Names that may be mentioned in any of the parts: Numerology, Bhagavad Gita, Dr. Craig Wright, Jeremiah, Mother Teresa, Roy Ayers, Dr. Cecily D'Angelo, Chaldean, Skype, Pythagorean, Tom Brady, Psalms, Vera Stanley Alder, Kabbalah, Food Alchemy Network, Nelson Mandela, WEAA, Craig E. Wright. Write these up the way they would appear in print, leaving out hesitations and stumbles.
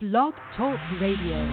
Blog Talk Radio.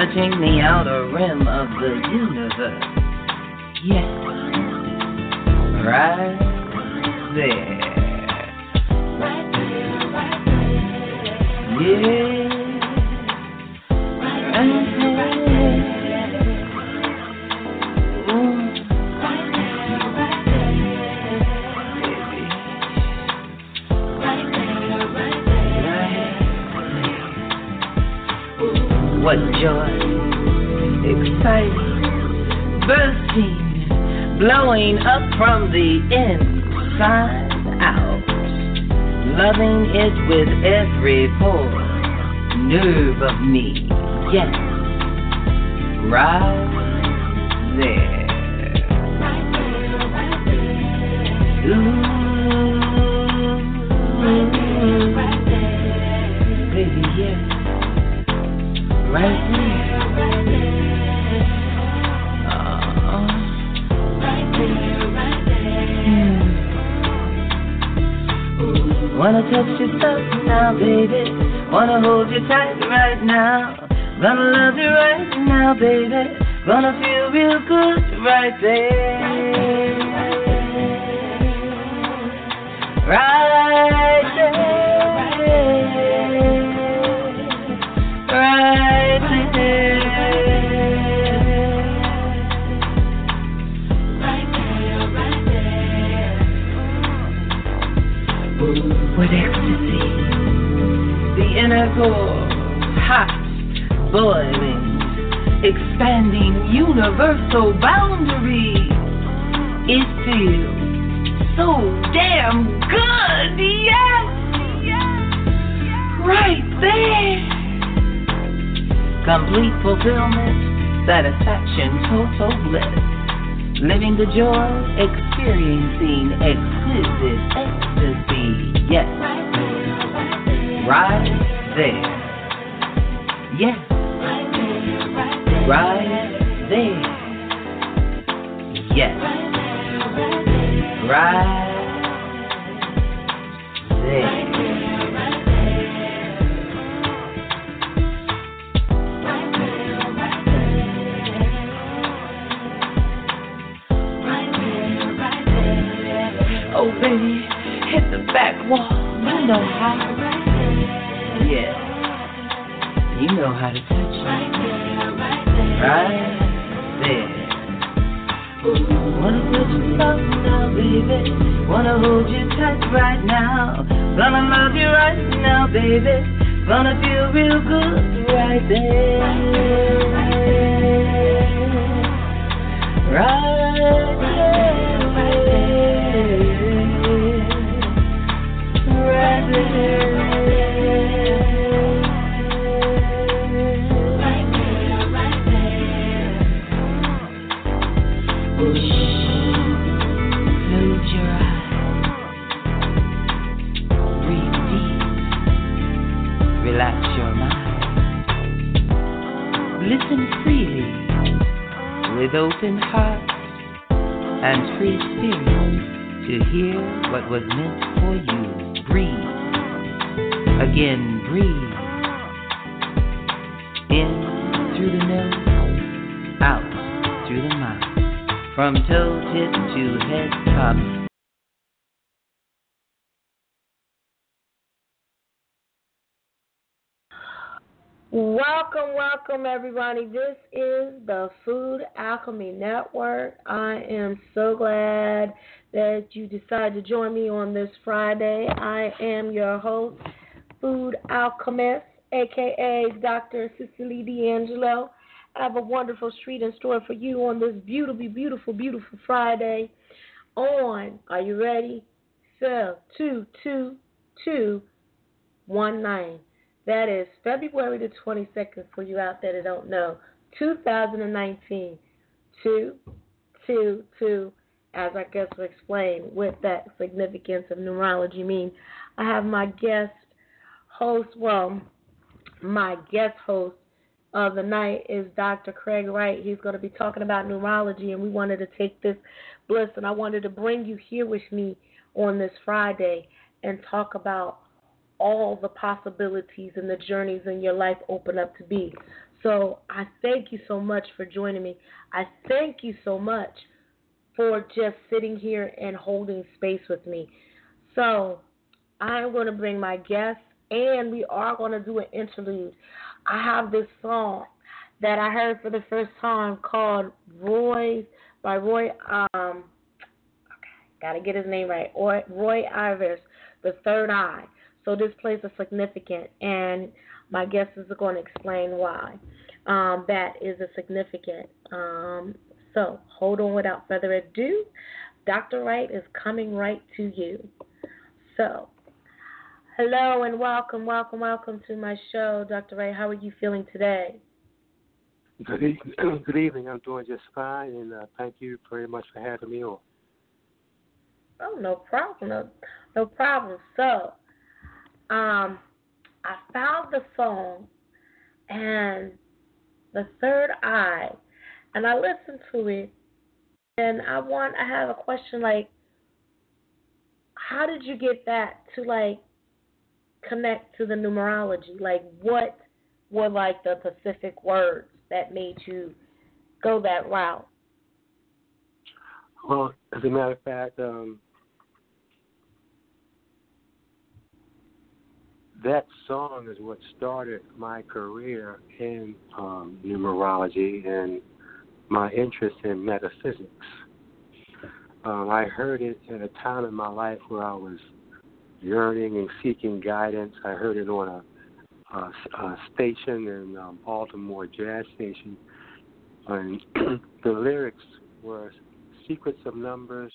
Touching the outer rim of the universe. Yes. Right there. Right there, right there. Yeah. Right there. Ooh. Right there, right there. Right there, right there. Right there. What joy. Exciting, bursting, blowing up from the inside out, loving it with every pore, nerve of me, yes, right there. Ooh, right there, baby, yes, right there. Wanna touch your stuff now, baby. Wanna hold you tight right now. Gonna love you right now, baby. Gonna feel real good right there. Right there. Right there. Right there. Right there. Right there. With ecstasy, the inner core, hot, boiling, expanding universal boundaries. It feels so damn good, yes, yes, yes. Right there. Complete fulfillment, satisfaction, total bliss. Living the joy, experiencing exquisite ecstasy. Yes, right there. Yes, right there. Yes, right there. How to touch you. Right there. Wanna touch yourself now, baby. Wanna hold you tight right now. Gonna love you right now, baby. Gonna feel real good right there. Right there. Right there. With open heart and free spirit to hear what was meant for you. Breathe. Again, breathe. In through the nose, out through the mouth. From toe tip to head top. Welcome, welcome, everybody. This is the Food Alchemy Network. I am so glad that you decided to join me on this Friday. I am your host, Food Alchemist, a.k.a. Dr. Cecily D'Angelo, I have a wonderful treat in store for you on this beautiful, beautiful, beautiful Friday. On, are you ready? 22219. That is February the 22nd for you out there that don't know. 2019. 222. As our guest will explain what that significance of numerology means. I have my guest host, my guest host of the night is Dr. Craig Wright. He's going to be talking about numerology, and we wanted to take this bliss, and I wanted to bring you here with me on this Friday and talk about all the possibilities and the journeys in your life open up to be. So I thank you so much for joining me. I thank you so much for just sitting here and holding space with me. So I'm going to bring my guests, and we are going to do an interlude. I have this song that I heard for the first time called Roy Ayers, The Third Eye. So this plays a significant, and my guest is going to explain why that is a significant. So hold on without further ado. Dr. Wright is coming right to you. So hello and welcome to my show, Dr. Wright. How are you feeling today? Good evening. I'm doing just fine, and thank you very much for having me on. Oh, no problem. No problem. So I found the song and The Third Eye, and I listened to it, and I have a question, like, how did you get that to, like, connect to the numerology? Like, what were, like, the specific words that made you go that route? Well, as a matter of fact, that song is what started my career in numerology and my interest in metaphysics. I heard it at a time in my life where I was yearning and seeking guidance. I heard it on a station in Baltimore, jazz station, and the lyrics were secrets of numbers,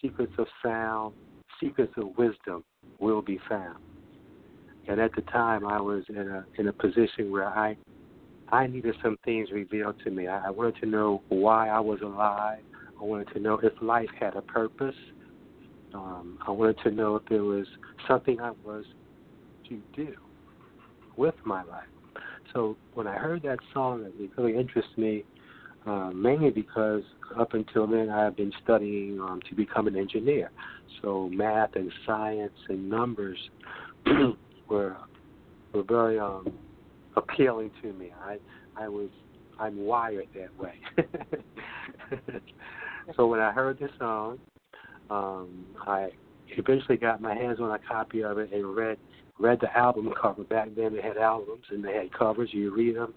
secrets of sound, secrets of wisdom will be found. And at the time, I was in a position where I needed some things revealed to me. I wanted to know why I was alive. I wanted to know if life had a purpose. I wanted to know if there was something I was to do with my life. So when I heard that song, it really interested me, mainly because up until then I've been studying to become an engineer. So math and science and numbers were very appealing to me. I'm wired that way. So when I heard this song, I eventually got my hands on a copy of it and read the album cover. Back then they had albums and they had covers. You read them.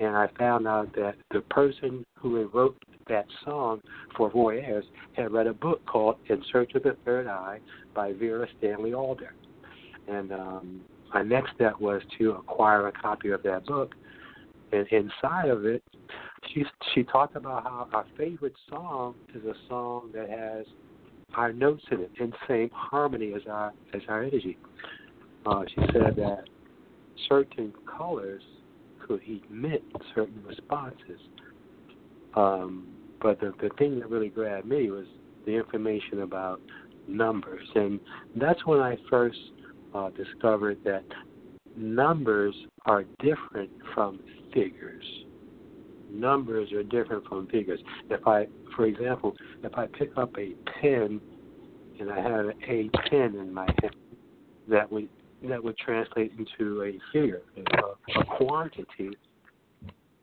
And I found out that the person who wrote that song for Roy Ayers had read a book called In Search of the Third Eye by Vera Stanley Alder. And my next step was to acquire a copy of that book. And inside of it, she talked about how our favorite song is a song that has our notes in it in same harmony as our energy. She said that certain colors could emit certain responses. But the thing that really grabbed me was the information about numbers. And that's when I first discovered that numbers are different from figures. Numbers are different from figures. For example, if I pick up a pen and I have a pen in my hand, that would translate into a figure, a quantity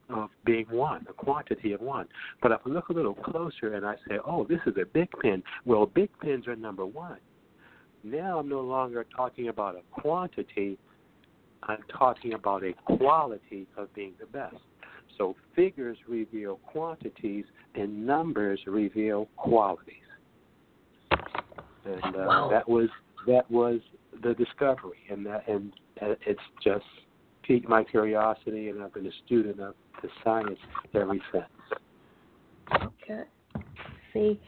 of being one, a quantity of one. But if I look a little closer and I say, oh, this is a big pen, well, big pens are number one. Now I'm no longer talking about a quantity, I'm talking about a quality of being the best. So figures reveal quantities and numbers reveal qualities. And wow. That was the discovery, and it's just piqued my curiosity, and I've been a student of the science ever since. Okay. See.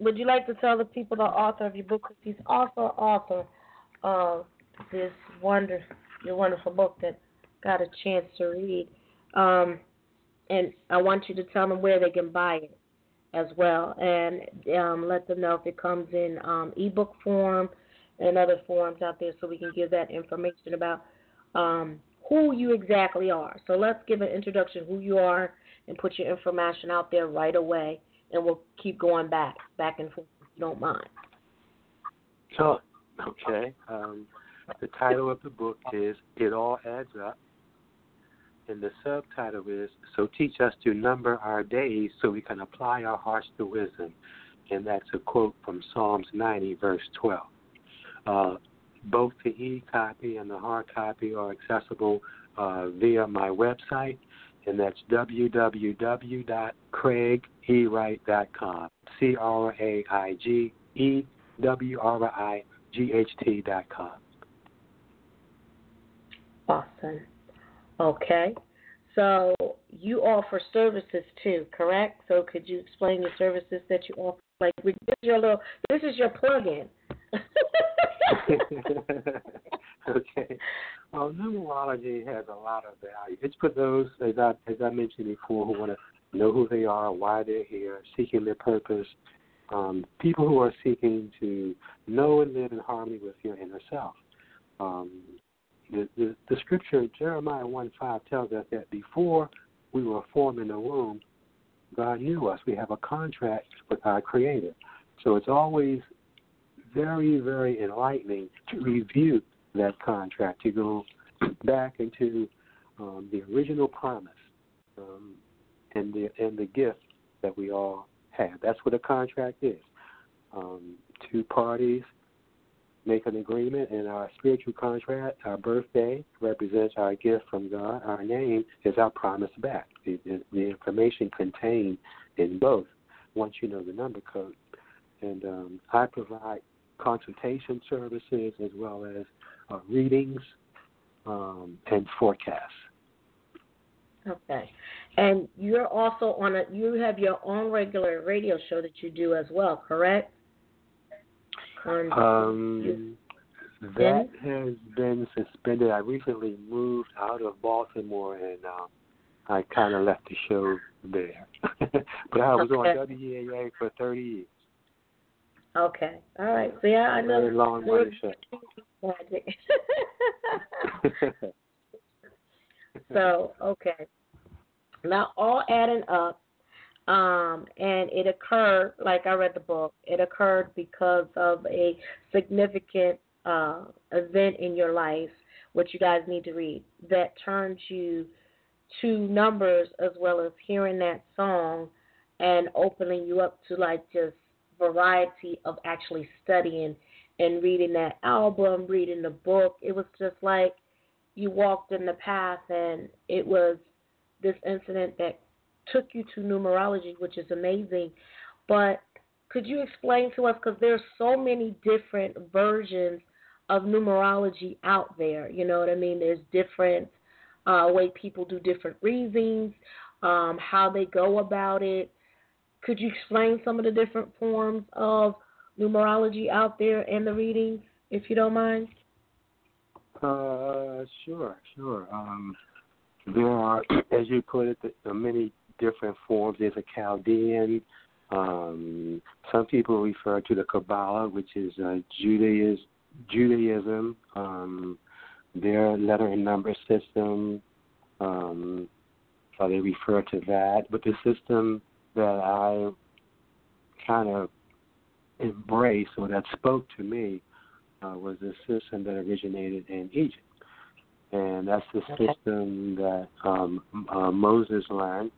Would you like to tell the people the author of your book? Because he's also author of this wonderful book that got a chance to read. And I want you to tell them where they can buy it as well, and let them know if it comes in ebook form and other forms out there, so we can give that information about who you exactly are. So let's give an introduction who you are and put your information out there right away, and we'll keep going back and forth if you don't mind. So, okay. The title of the book is It All Adds Up, and the subtitle is So Teach Us to Number Our Days So We Can Apply Our Hearts to Wisdom, and that's a quote from Psalms 90, verse 12. Both the e-copy and the hard copy are accessible via my website, and that's www.craigewright.com, CraigEwright.com. Awesome. Okay. So you offer services too, correct? So could you explain the services that you offer? Like, this is your plug-in. Okay. Well, numerology has a lot of value. It's for those, as I mentioned before, who want to know who they are, why they're here, seeking their purpose, people who are seeking to know and live in harmony with your inner self. The scripture, Jeremiah 1:5, tells us that before we were formed in the womb, God knew us. We have a contract with our Creator. So it's always very, very enlightening to review that contract, to go back into the original promise and the gift that we all have. That's what a contract is. Two parties make an agreement, and our spiritual contract, our birthday, represents our gift from God. Our name is our promise back. The information contained in both, once you know the number code. And I provide consultation services as well as readings and forecasts. Okay. And you're also you have your own regular radio show that you do as well, correct? That has been suspended. I recently moved out of Baltimore, and I kind of left the show there. But I was on WEAA for 30 years. Okay. All right. So, yeah, I know. Very long way to show. So, okay. Now, all adding up, and it occurred, like I read the book, it occurred because of a significant event in your life, which you guys need to read, that turned you to numbers, as well as hearing that song and opening you up to, like, just variety of actually studying and reading that album, reading the book. It was just like you walked in the path, and it was this incident that took you to numerology, which is amazing. But could you explain to us, because there's so many different versions of numerology out there, you know what I mean? There's different way people do different readings, how they go about it. Could you explain some of the different forms of numerology out there and the readings, if you don't mind? Sure. There are, as you put it, the many different forms. There's a Chaldean. Some people refer to the Kabbalah, which is Judaism, their letter and number system. So they refer to that. But the system that I kind of embraced, or that spoke to me, was a system that originated in Egypt. And that's the system that Moses learned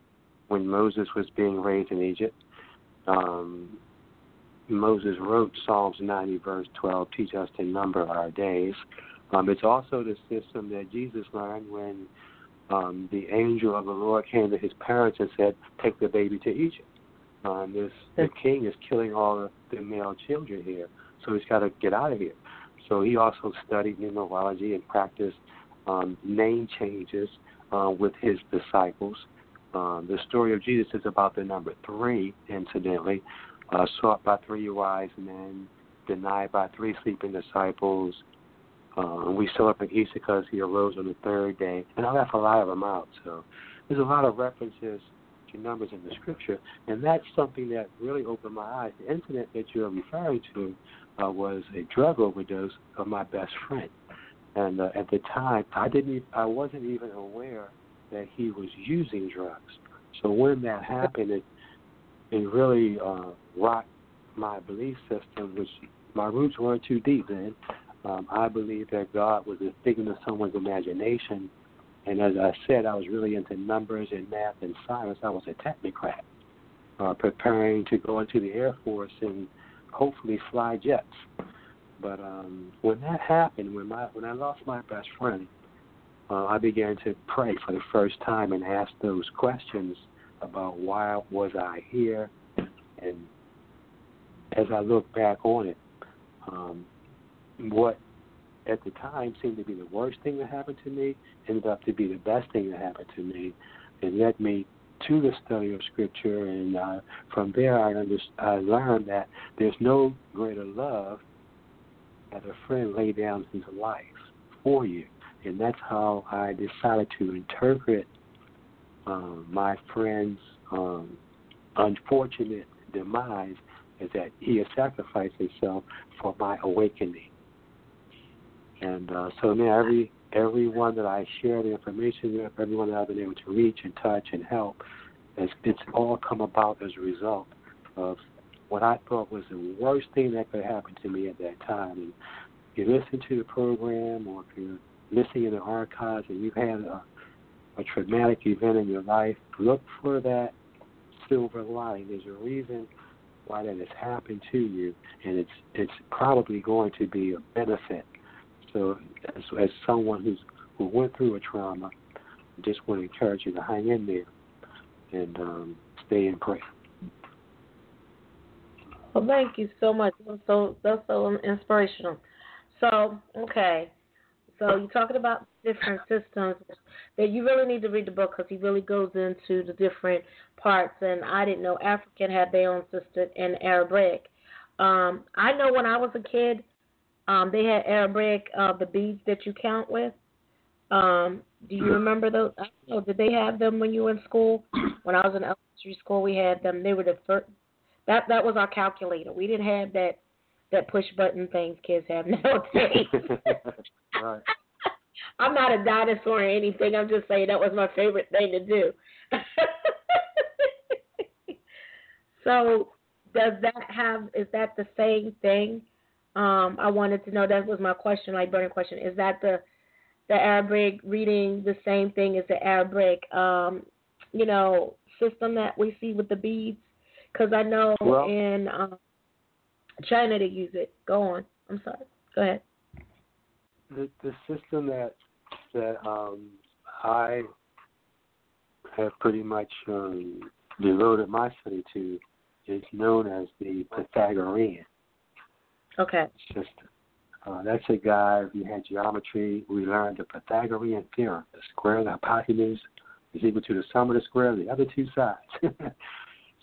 when Moses was being raised in Egypt. Moses wrote Psalms 90, verse 12, teach us to number our days. It's also the system that Jesus learned when the angel of the Lord came to his parents and said, take the baby to Egypt. The king is killing all the male children here, so he's got to get out of here. So he also studied numerology and practiced name changes with his disciples. The story of Jesus is about the number 3, incidentally, sought by 3 wise men, denied by 3 sleeping disciples. We celebrate Easter because he arose on the 3rd day, and I left a lot of them out. So there's a lot of references to numbers in the scripture, and that's something that really opened my eyes. The incident that you're referring to was a drug overdose of my best friend, and at the time I wasn't even aware that he was using drugs. So when that happened, it really rocked my belief system, which my roots weren't too deep then. I believe that God was a figment of someone's imagination, and as I said, I was really into numbers and math and science. I was a technocrat, preparing to go into the Air Force and hopefully fly jets. But when that happened, when I lost my best friend, I began to pray for the first time and ask those questions about why was I here. And as I look back on it, what at the time seemed to be the worst thing that happened to me ended up to be the best thing that happened to me. It led me to the study of Scripture, and from there I learned that there's no greater love that a friend lay down his life for you. And that's how I decided to interpret my friend's unfortunate demise, is that he has sacrificed himself for my awakening. And so now everyone that I share the information with, everyone that I've been able to reach and touch and help, it's all come about as a result of what I thought was the worst thing that could happen to me at that time. And if you listen to the program, or if you're listening in the archives and you've had a traumatic event in your life, look for that silver lining. There's a reason why that has happened to you, and it's probably going to be a benefit. So as someone who went through a trauma, I just want to encourage you to hang in there and stay in prayer. Well, thank you so much. That's so inspirational. So, okay. So you're talking about different systems that you really need to read the book, because he really goes into the different parts. And I didn't know African had their own system in Arabic. I know when I was a kid, they had Arabic, the beads that you count with. Do you remember those? I don't know. Did they have them when you were in school? When I was in elementary school, we had them. They were the first. That was our calculator. We didn't have that push button things kids have nowadays. Right. I'm not a dinosaur or anything. I'm just saying that was my favorite thing to do. So, is that the same thing? I wanted to know, that was my question, like burning question. Is that the Arabic reading the same thing as the Arabic, system that we see with the beads? Because I know in China they use it. Go on. I'm sorry. Go ahead. The system that I have pretty much devoted my study to is known as the Pythagorean. Okay. System. That's a guy, if you had geometry, we learned the Pythagorean theorem. The square of the hypotenuse is equal to the sum of the square of the other two sides.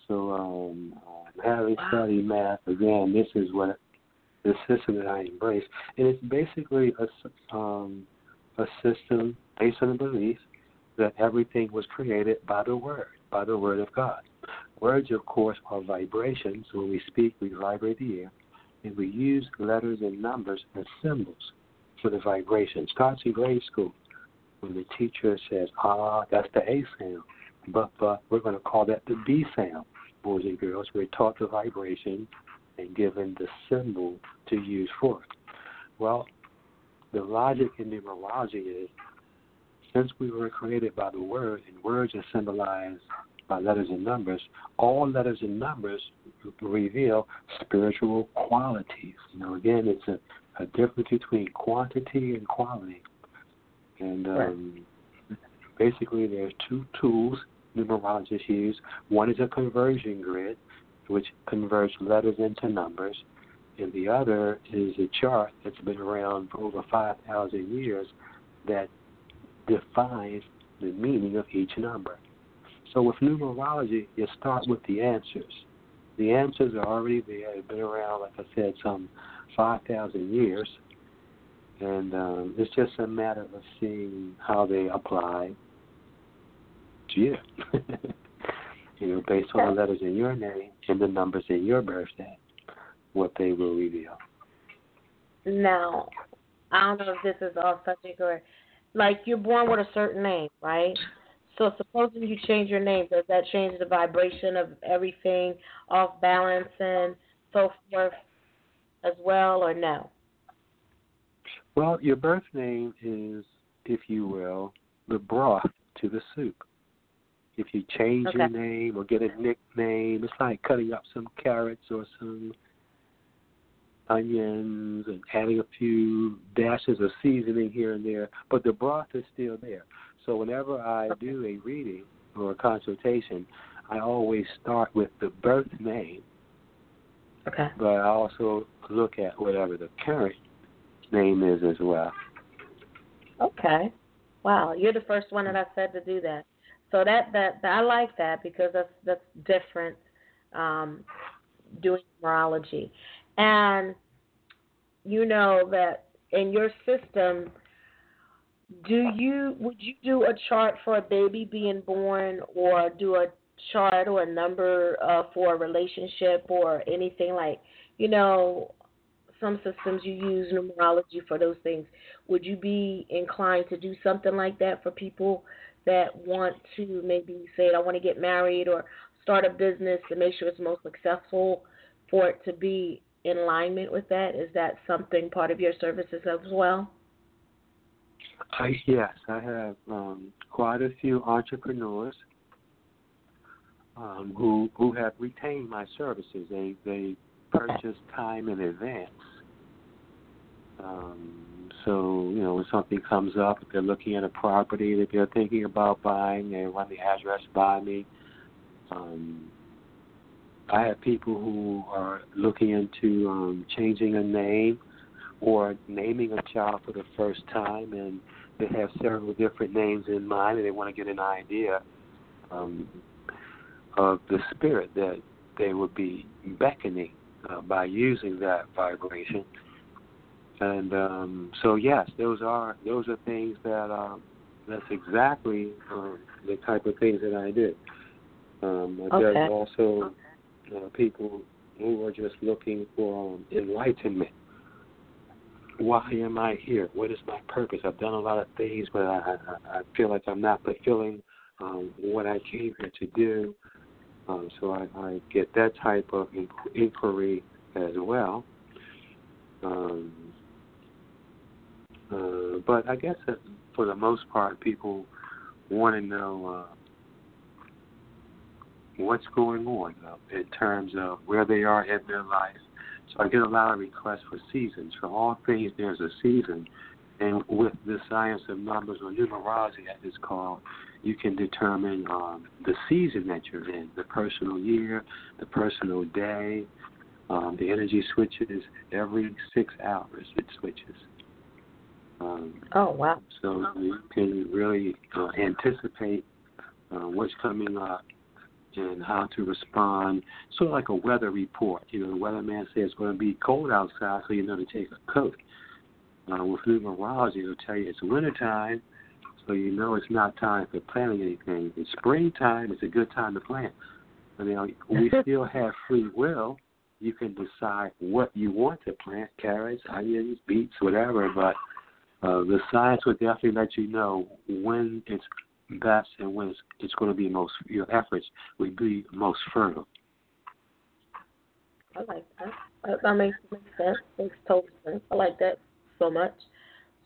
So having studied math, again, this is what the system that I embrace. And it's basically a system based on the belief that everything was created by the word of God. Words, of course, are vibrations. When we speak, we vibrate the air. And we use letters and numbers as symbols for the vibration. Starts in grade school when the teacher says, that's the A sound, but we're going to call that the B sound. Boys and girls, we're taught the vibration and given the symbol to use for it. Well, the logic in numerology is, since we were created by the word, and words are symbolized by letters and numbers, all letters and numbers reveal spiritual qualities. Again, it's a difference between quantity and quality. And basically there's 2 tools numerologists use. One is a conversion grid, which converts letters into numbers, and the other is a chart that's been around for over 5,000 years that defines the meaning of each number. So with numerology, you start with the answers. The answers are already there. They've been around, like I said, some 5,000 years. And it's just a matter of seeing how they apply to you, you know, based on the letters in your name and the numbers in your birthday, what they will reveal. Now, I don't know if this is off subject or, like, you're born with a certain name, right? So supposing you change your name, does that change the vibration of everything, off balance and so forth as well, or no? Well, your birth name is, if you will, the broth to the soup. If you change your name or get a nickname, it's like cutting up some carrots or some onions and adding a few dashes of seasoning here and there, but the broth is still there. So whenever I do a reading or a consultation, I always start with the birth name, but I also look at whatever the current name is as well. Okay. Wow, you're the first one that I said to do that. So that I like that, because that's different, doing numerology. And you know that in your system, would you do a chart for a baby being born, or do a chart or a number for a relationship or anything like, you know, some systems you use numerology for those things. Would you be inclined to do something like that for people that want to maybe say, I want to get married or start a business to make sure it's most successful, for it to be in alignment with that? Is that something part of your services as well? Yes, I have quite a few entrepreneurs who have retained my services. They purchase time in advance. So, you know, when something comes up, if they're looking at a property that they're thinking about buying, they run the address by me. I have people who are looking into changing a name or naming a child for the first time, and they have several different names in mind, and they want to get an idea of the spirit that they would be beckoning by using that vibration. And so, yes, those are things that that's exactly the type of things that I do. There's also people who are just looking for enlightenment. Why am I here? What is my purpose? I've done a lot of things, but I feel like I'm not fulfilling what I came here to do. So I get that type of inquiry as well. But I guess that for the most part, people want to know what's going on in terms of where they are in their life. So I get a lot of requests for seasons. For all things, there's a season. And with the science of numbers, or numerology as it's called, you can determine the season that you're in, the personal year, the personal day. The energy switches every 6 hours. It switches. So you can really anticipate what's coming up and how to respond. Sort of like a weather report. You know, the weatherman says it's going to be cold outside, so you know to take a coat. With numerology, it'll tell you it's wintertime, so you know it's not time for planting anything. In springtime, it's a good time to plant. I mean, we still have free will. You can decide what you want to plant, carrots, onions, beets, whatever, but the science will definitely let you know when it's best and when it's going to be most, your efforts will be most fertile. I like that. That makes sense. Makes total sense. I like that so much.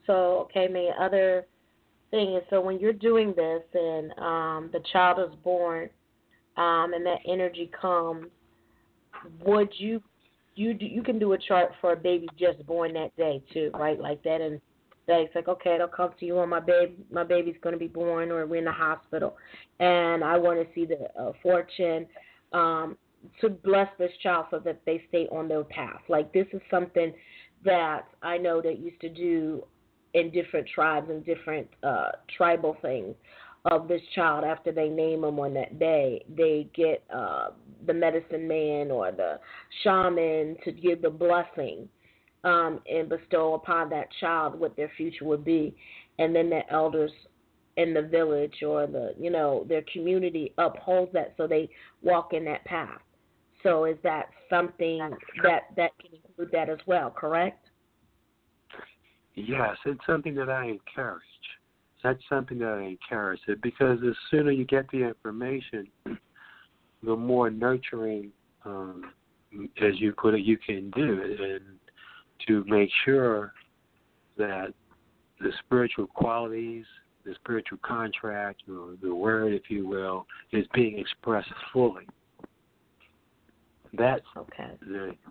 So, okay, my other thing is, so when you're doing this and the child is born and that energy comes, would you can do a chart for a baby just born that day too, right? Like that, and it's like, okay, it'll come to you when my baby's going to be born, or we're in the hospital, and I want to see the fortune to bless this child so that they stay on their path. Like, this is something that I know that used to do in different tribes and different tribal things of this child. After they name them on that day, they get the medicine man or the shaman to give the blessing and bestow upon that child what their future would be. And then the elders in the village or the, you know, their community upholds that so they walk in that path. So is that something that can include that as well, correct? Yes, it's something that I encourage. That's something that I encourage, because the sooner you get the information, the more nurturing, as you put it, you can do, and to make sure that the spiritual qualities, the spiritual contract, or the word, if you will, is being expressed fully. That's okay.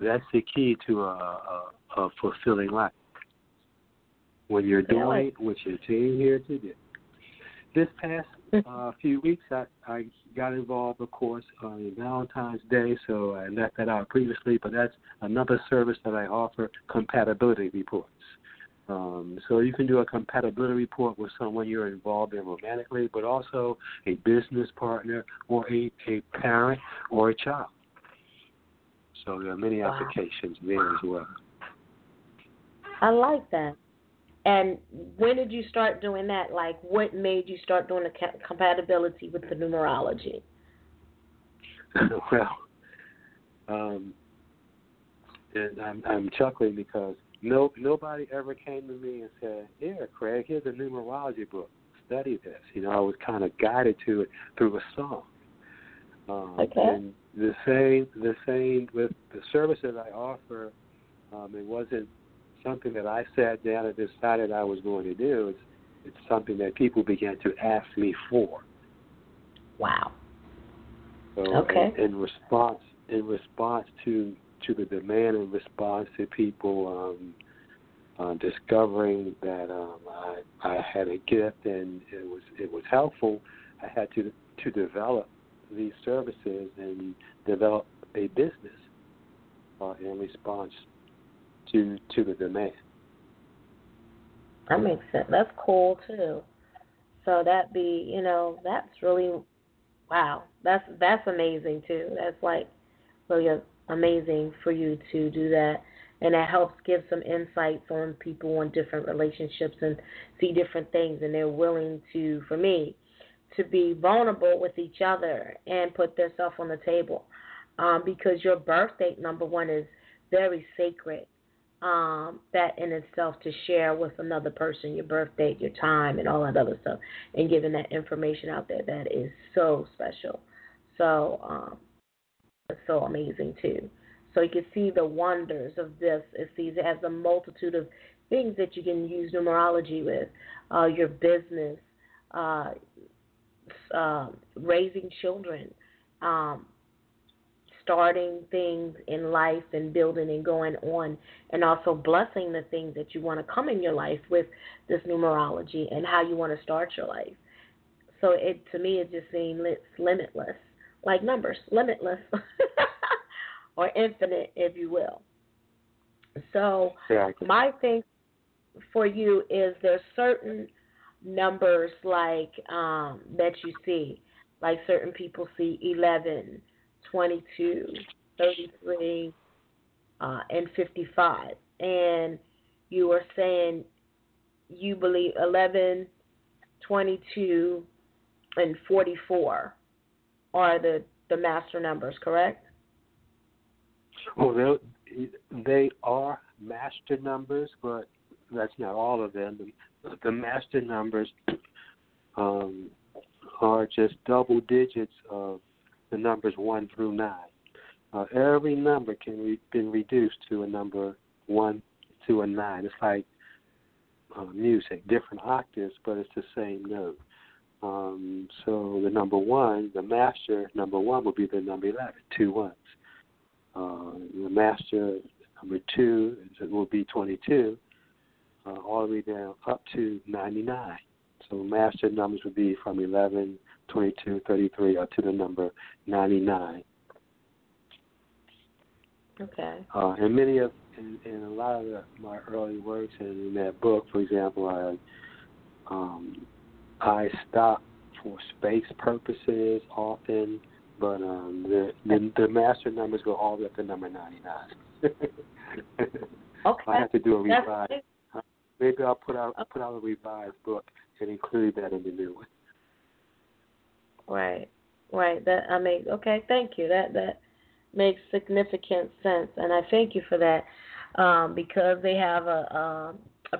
That's the key to a fulfilling life. When you're doing it, which your team here to do. This past few weeks, I got involved, of course, on Valentine's Day, so I left that out previously, but that's another service that I offer, compatibility reports. So you can do a compatibility report with someone you're involved in romantically, but also a business partner or a parent or a child. So there are many applications there as well. I like that. And when did you start doing that? Like, what made you start doing the compatibility with the numerology? Well, and I'm chuckling because nobody ever came to me and said, "Here, Craig, here's a numerology book. Study this." You know, I was kind of guided to it through a song. Okay. And the same with the services I offer. It wasn't something that I sat down and decided I was going to do. It's something that people began to ask me for. Wow. So okay. In response to the demand, in response to people discovering that I had a gift and it was helpful, I had to develop these services and develop a business in response to the demand. That makes sense. That's cool too. So that be, you know, that's really, wow. That's amazing too. That's like really amazing for you to do that, and it helps give some insights on people on different relationships and see different things, and they're willing to, for me, to be vulnerable with each other and put themselves on the table, because your birth date, number one, is very sacred. That in itself, to share with another person your birth date, your time, and all that other stuff, and giving that information out there, that is so special. So it's so amazing too. So you can see the wonders of this. It has a multitude of things that you can use numerology with, your business, raising children, starting things in life and building and going on, and also blessing the things that you want to come in your life with this numerology and how you want to start your life. So it, to me, it just seems limitless, like numbers, limitless, or infinite, if you will. So my thing for you is there's certain numbers like that you see, like certain people see 11, 22, 33, and 55. And you are saying you believe 11, 22, and 44 are the master numbers, correct? Well, they are master numbers, but that's not all of them. The master numbers are just double digits of the numbers 1 through 9. Every number can be reduced to a number 1 to a 9. It's like music, different octaves, but it's the same note. So the number 1, the master number 1 will be the number 11, two ones. The master number 2 will be 22, all the way down up to 99. So master numbers would be from 11, 22, 33, up to the number 99. Okay. And many of, in a lot of my early works and in that book, for example, I stop for space purposes often, but the master numbers go all the way up to number 99. Okay. I have to do a revise. Maybe I'll put out a revised book and include that in the new one. Right, right. Okay, thank you. That makes significant sense, and I thank you for that, because they have a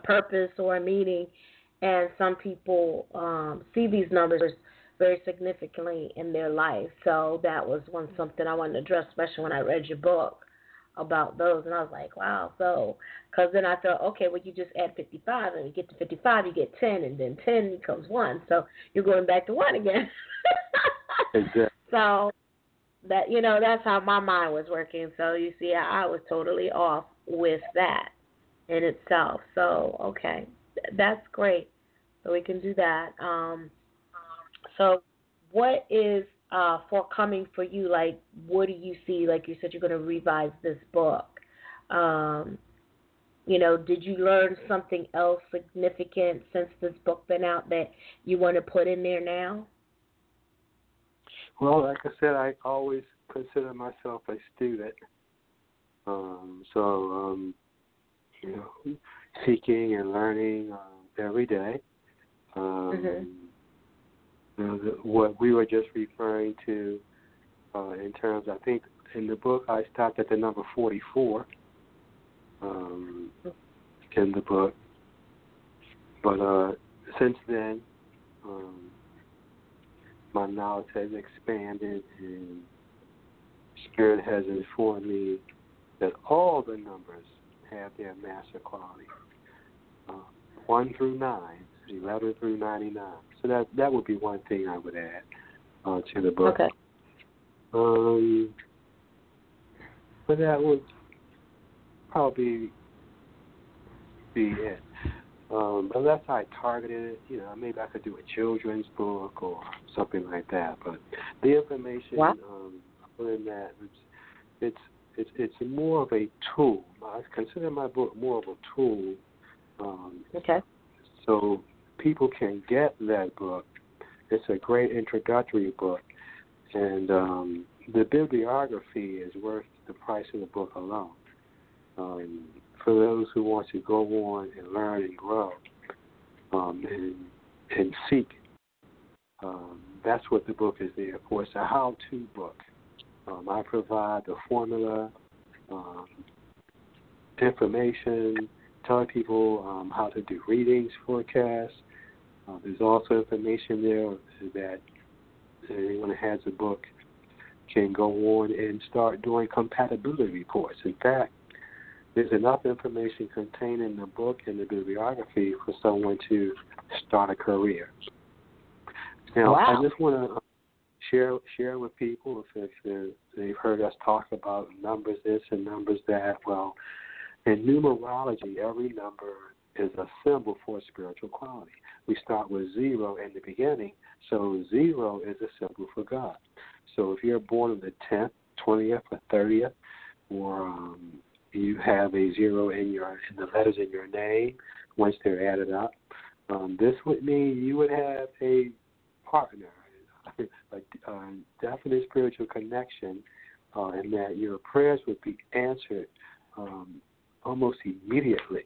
purpose or a meaning, and some people see these numbers very significantly in their life. So that was something I wanted to address, especially when I read your book about those, and I was like, wow. So, because then I thought, okay, well, you just add 55, and you get to 55, you get 10, and then 10 becomes 1. So you're going back to 1 again. Exactly. So that, that's how my mind was working. So you see, I was totally off with that in itself. So, okay, that's great. So we can do that. So what is forthcoming for you? Like, what do you see? Like you said, you're going to revise this book. Did you learn something else significant since this book been out that you want to put in there now? Well, like I said, I always consider myself a student. Seeking and learning every day. What we were just referring to in terms, I think in the book I stopped at the number 44 in the book. But since then, my knowledge has expanded, and Spirit has informed me that all the numbers have their master quality. 1 through 9, 11 through 99. So that would be one thing I would add to the book. Okay. But that would probably be it. Unless I targeted it, maybe I could do a children's book or something like that. But the information in that, it's more of a tool. I consider my book more of a tool. Okay. So people can get that book. It's a great introductory book, and the bibliography is worth the price of the book alone. For those who want to go on and learn and grow and seek, that's what the book is there for. It's a how-to book. I provide the formula, information, telling people how to do readings, forecasts. There's also information there that anyone who has a book can go on and start doing compatibility reports. In fact, there's enough information contained in the book and the bibliography for someone to start a career. Now, wow. I just want to share with people, if they've heard us talk about numbers this and numbers that, well, in numerology, every number is a symbol for a spiritual quality. We start with 0 in the beginning, so 0 is a symbol for God. So if you're born on the 10th, 20th, or 30th, or you have a 0 in the letters in your name, once they're added up, this would mean you would have a partner, a definite spiritual connection, and that your prayers would be answered almost immediately.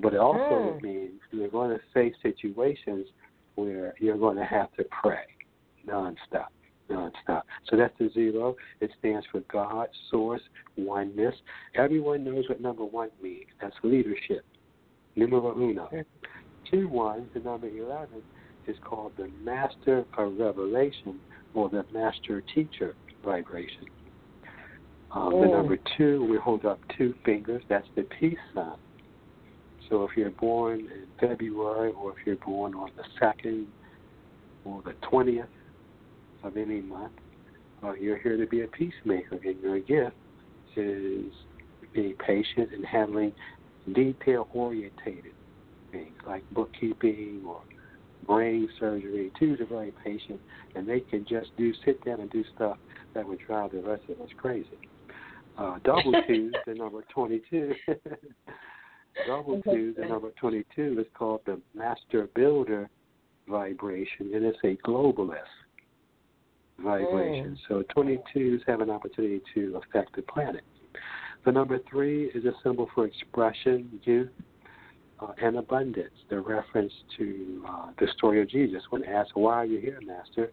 But it also means you're going to face situations where you're going to have to pray nonstop. So that's the 0. It stands for God, source, oneness. Everyone knows what number 1 means. That's leadership. Numero uno. 2-1, the number 11, is called the master of revelation, or the master teacher vibration. The number 2, we hold up 2 fingers. That's the peace sign. So if you're born in February, or if you're born on the 2nd or the 20th of any month, you're here to be a peacemaker, and your gift is being patient and handling detail-orientated things like bookkeeping or brain surgery. 2s are very patient, and they can just sit down and do stuff that would drive the rest of us crazy. double twos, the number 22. Double two, the number 22, is called the Master Builder vibration, and it's a globalist vibration. So 22s have an opportunity to affect the planet. The number 3 is a symbol for expression, youth, and abundance. The reference to the story of Jesus. When asked, why are you here, Master?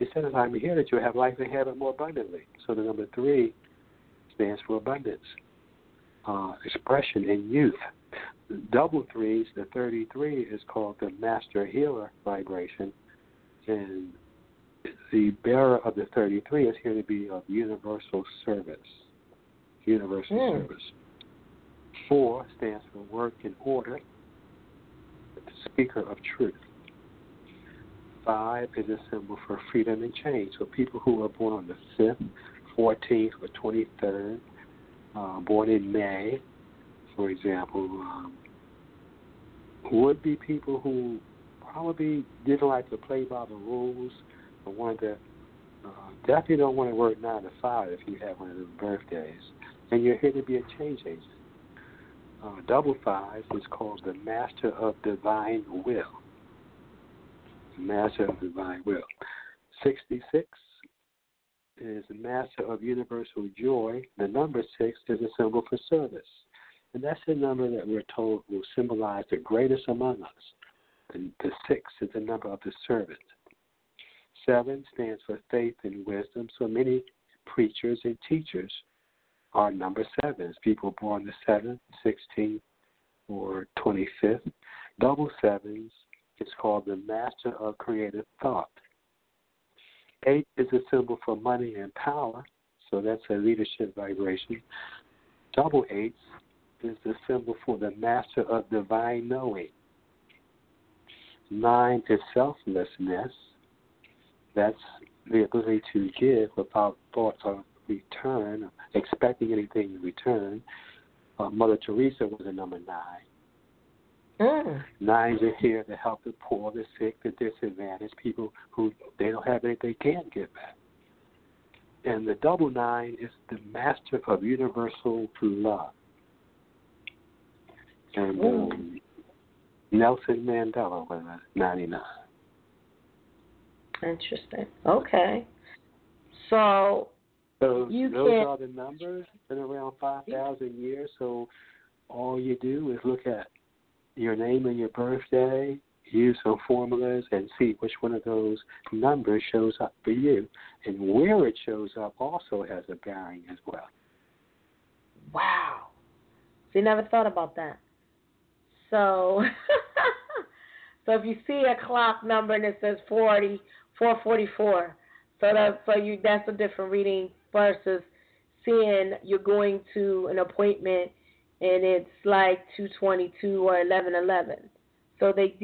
He said, I'm here that you have life and have it more abundantly. So the number 3 stands for abundance, expression, and youth. Double threes, the 33, is called the Master Healer vibration, and the bearer of the 33 is here to be of universal service. Universal service. 4 stands for work and order, the speaker of truth. 5 is a symbol for freedom and change. So people who are born on the 5th, 14th, or 23rd, born in May, for example, would be people who probably didn't like to play by the rules, or wanted to, definitely don't want to work 9 to 5 if you have one of those birthdays. And you're here to be a change agent. Double 5 is called the Master of Divine Will. Master of Divine Will. 66 is the Master of Universal Joy. The number 6 is a symbol for service. And that's the number that we're told will symbolize the greatest among us. And the 6 is the number of the servant. 7 stands for faith and wisdom. So many preachers and teachers are number 7s, people born the 7th, 16th, or 25th. Double 7s is called the Master of Creative Thought. 8 is a symbol for money and power, so that's a leadership vibration. Double 8 is the symbol for the Master of Divine Knowing. 9 is selflessness. That's the ability to give without thoughts of return, expecting anything in return. Mother Teresa was a number 9. 9s are here to help the poor, the sick, the disadvantaged, people who they don't have anything they can give back. And the double 9 is the Master of Universal Love. And Nelson Mandela was a 99. Interesting. Okay. So those are the numbers. It's been around 5,000 years. So all you do is look at your name and your birthday, use some formulas, and see which one of those numbers shows up for you. And where it shows up also has a bearing as well. Wow. So you never thought about that. So if you see a clock number and it says 40, 444, that's a different reading versus seeing you're going to an appointment and it's like 222 or 1111. So they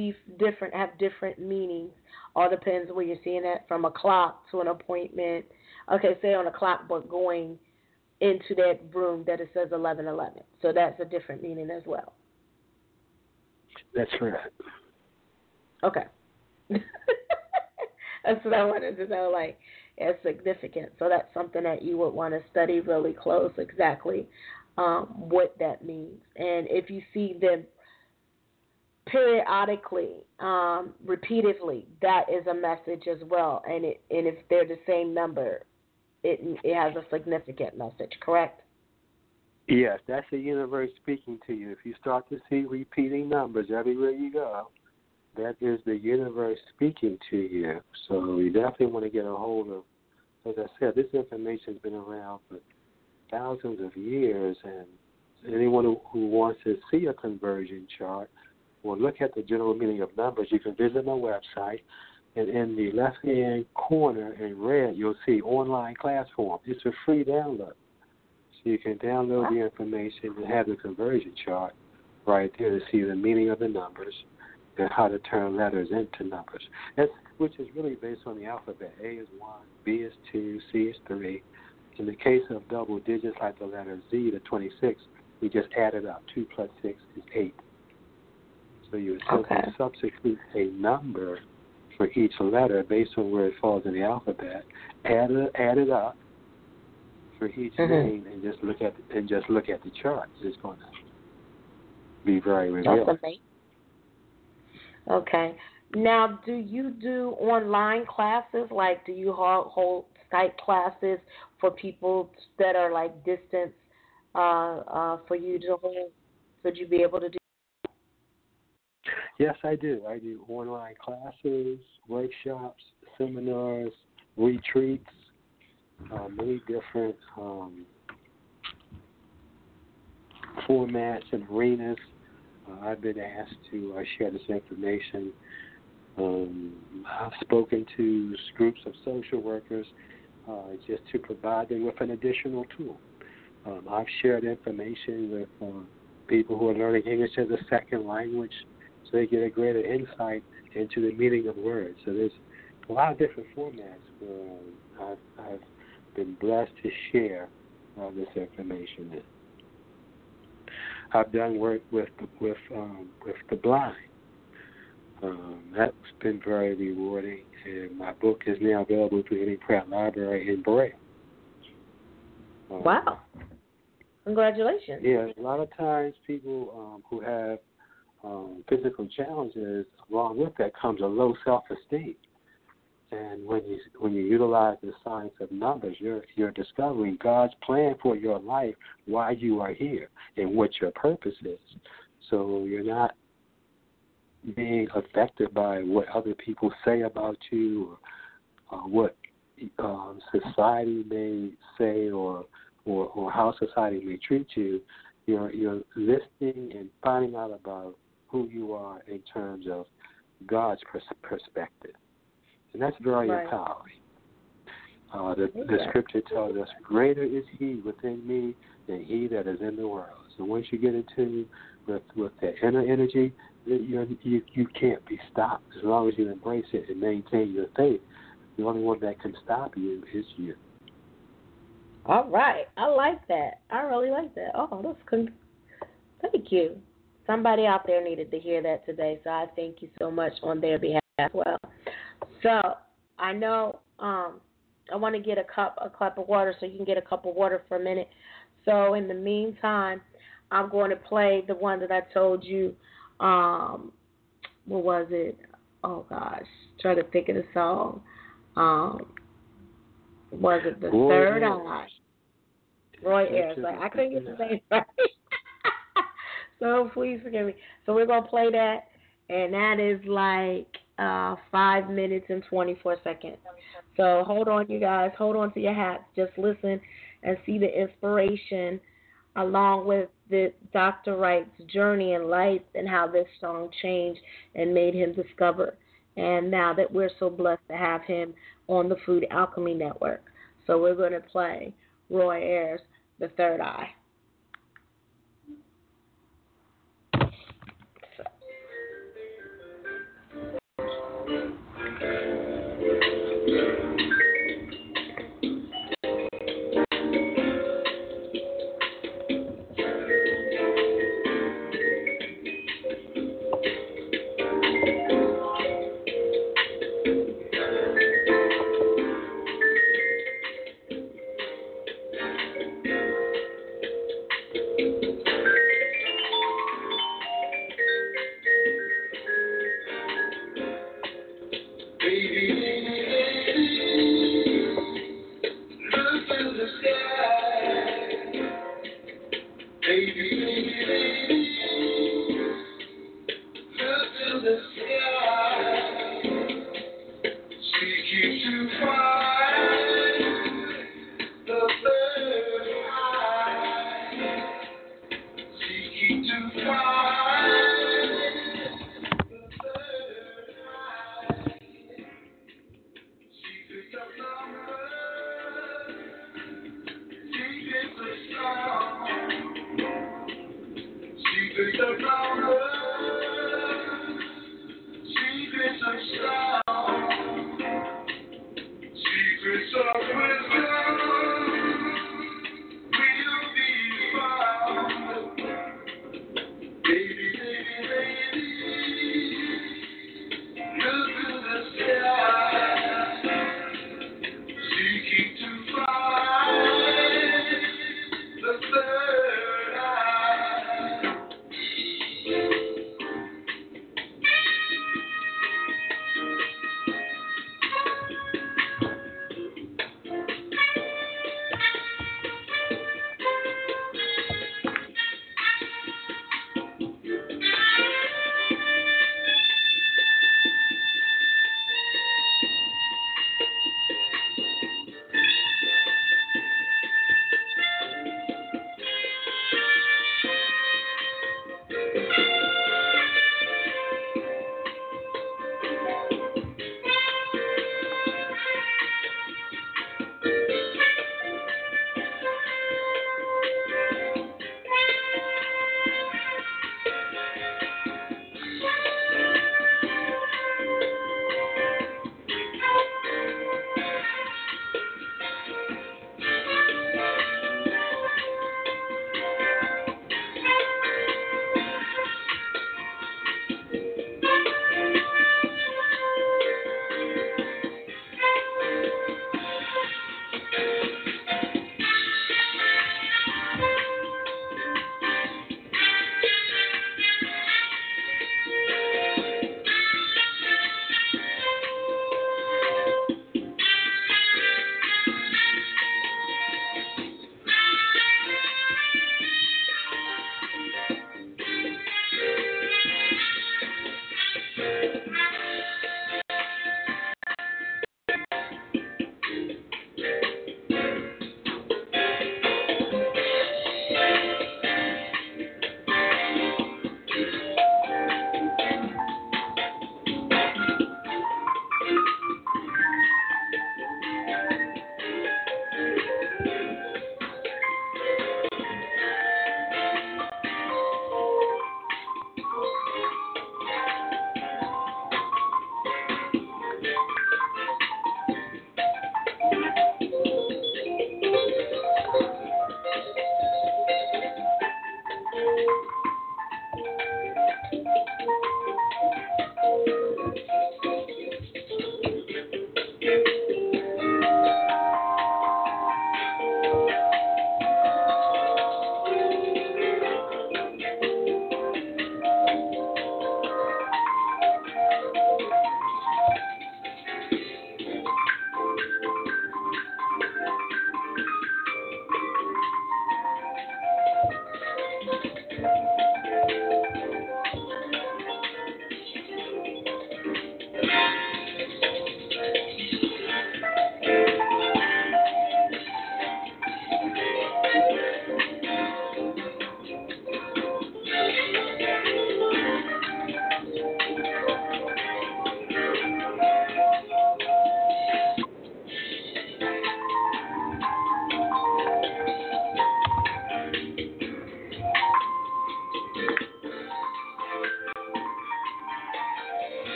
have different meanings. All depends where you're seeing that, from a clock to an appointment. Okay, say on a clock, but going into that room that it says 1111. So that's a different meaning as well. That's right. Okay. That's what I wanted to know, like, it's significant. So that's something that you would want to study really close, exactly. What that means. And if you see them periodically, repeatedly, that is a message as well. And if they're the same number, it has a significant message, correct? Yes, that's the universe speaking to you. If you start to see repeating numbers everywhere you go, that is the universe speaking to you. So you definitely want to get a hold of, as I said, this information has been around for thousands of years, and anyone who wants to see a conversion chart will look at the general meaning of numbers. You can visit my website, and in the left-hand corner in red, you'll see online class form. It's a free download. So you can download the information and have the conversion chart right there to see the meaning of the numbers and how to turn letters into numbers, which is really based on the alphabet. A is 1, B is 2, C is 3. In the case of double digits, like the letter Z, the 26, we just add it up. 2 plus 6 is 8. So you substitute a number for each letter based on where it falls in the alphabet, add it up for each name and just look at the charts. It's going to be very revealing. That's amazing. Okay. Now, do you do online classes? Like, do you hold Skype classes for people that are like distance for you to hold? Would you be able to do? Yes, I do. I do online classes, workshops, seminars, retreats, many different formats and arenas. I've been asked to share this information. I've spoken to groups of social workers just to provide them with an additional tool. I've shared information with people who are learning English as a second language, so they get a greater insight into the meaning of words. So there's a lot of different formats where I've been blessed to share this information. I've done work with the blind. That's been very rewarding, and my book is now available through any print library in Braille. Wow. Congratulations. Yeah, a lot of times people who have physical challenges, along with that comes a low self-esteem. And when you utilize the science of numbers, you're discovering God's plan for your life, why you are here, and what your purpose is. So you're not being affected by what other people say about you, or what society may say, or how society may treat you. You're listening and finding out about who you are in terms of God's perspective. And that's very empowering. The scripture tells us, greater is he within me than he that is in the world. So once you get into with that inner energy, you can't be stopped. As long as you embrace it and maintain your faith, the only one that can stop you is you. All right. I like that. I really like that. Oh, that's good. Thank you. Somebody out there needed to hear that today, so I thank you so much on their behalf as well. So I know I want to get a cup of water, so you can get a cup of water for a minute. So in the meantime, I'm going to play the one that I told you. What was it? Oh, gosh. Try to think of the song. Was it the Third Eye? Roy Ayers. I couldn't get the name right. So please forgive me. So we're going to play that, and that is like 5 minutes and 24 seconds. So hold on, you guys. Hold on to your hats. Just listen and see the inspiration along with the Dr. Wright's journey in life and how this song changed and made him discover. And now that we're so blessed to have him on the Food Alchemy Network. So we're going to play Roy Ayers, The Third Eye.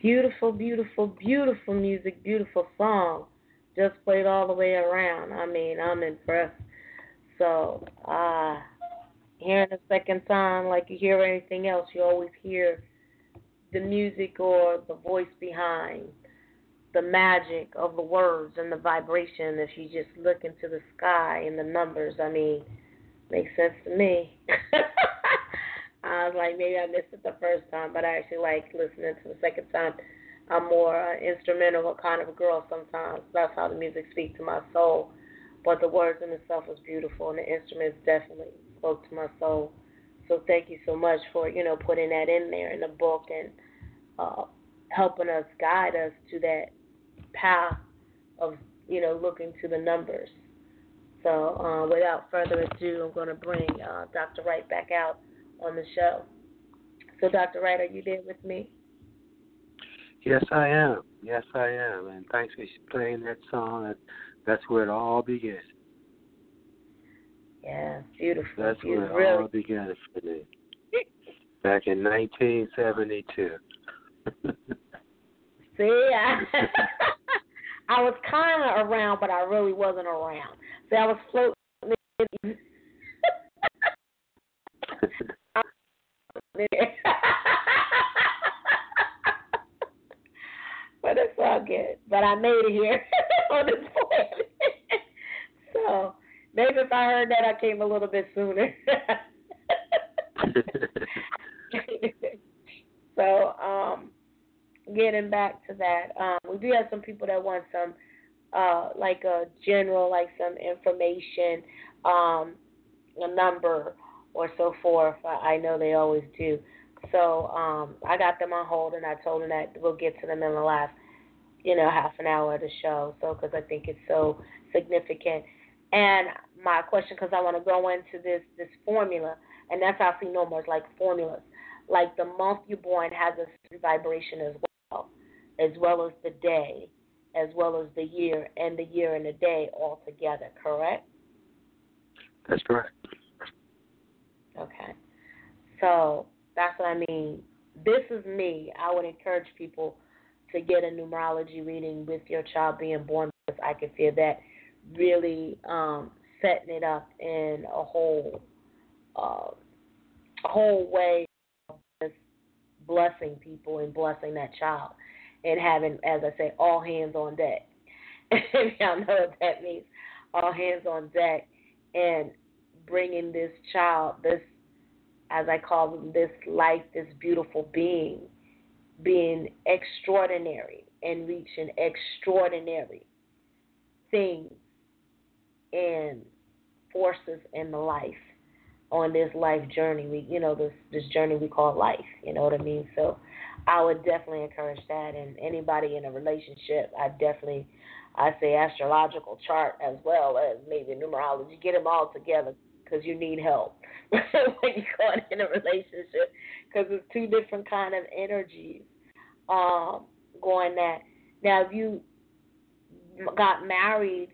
Beautiful, beautiful, beautiful music, beautiful song. Just played all the way around. I mean, I'm impressed. So, hearing a second time, like you hear anything else, you always hear the music or the voice behind the magic of the words and the vibration. If you just look into the sky and the numbers, I mean, makes sense to me. I was like, maybe I missed it the first time, but I actually like listening to the second time. I'm more instrumental kind of a girl sometimes. That's how the music speaks to my soul. But the words in itself was beautiful, and the instruments definitely spoke to my soul. So thank you so much for, you know, putting that in there in the book and helping us, guide us to that path of, you know, looking to the numbers. So without further ado, I'm going to bring Dr. Wright back out on the show. So Dr. Wright, are you there with me? Yes, I am. Yes, I am. And thanks for playing that song. That's where it all begins. Yeah, beautiful. That's where it really all began for me. Back in 1972. See, I was kind of around, but I really wasn't around. See, I was floating. But it's all good. But I made it here on this planet. So maybe if I heard that, I came a little bit sooner. So getting back to that, we do have some people that want some, like a general, like some information, a number or so forth. I know they always do. So I got them on hold, and I told them that we'll get to them in the last, you know, half an hour of the show, so because I think it's so significant. And my question, because I want to go into this formula, and that's how I see numbers, like formulas. Like the month you're born has a certain vibration as well as the day, as well as the year and the day all together, correct? That's correct. Okay. So that's what I mean. This is me. I would encourage people to get a numerology reading with your child being born, because I can feel that really setting it up in a whole way of just blessing people and blessing that child and having, as I say, all hands on deck. If y'all know what that means, all hands on deck, and bringing this child, this, as I call them, this life, this beautiful being, being extraordinary and reaching extraordinary things and forces in the life, on this life journey. We, you know, this journey we call life, you know what I mean? So I would definitely encourage that. And anybody in a relationship, I say astrological chart as well as maybe numerology. Get them all together, because you need help when you're going in a relationship, because it's two different kind of energies going that. Now, if you got married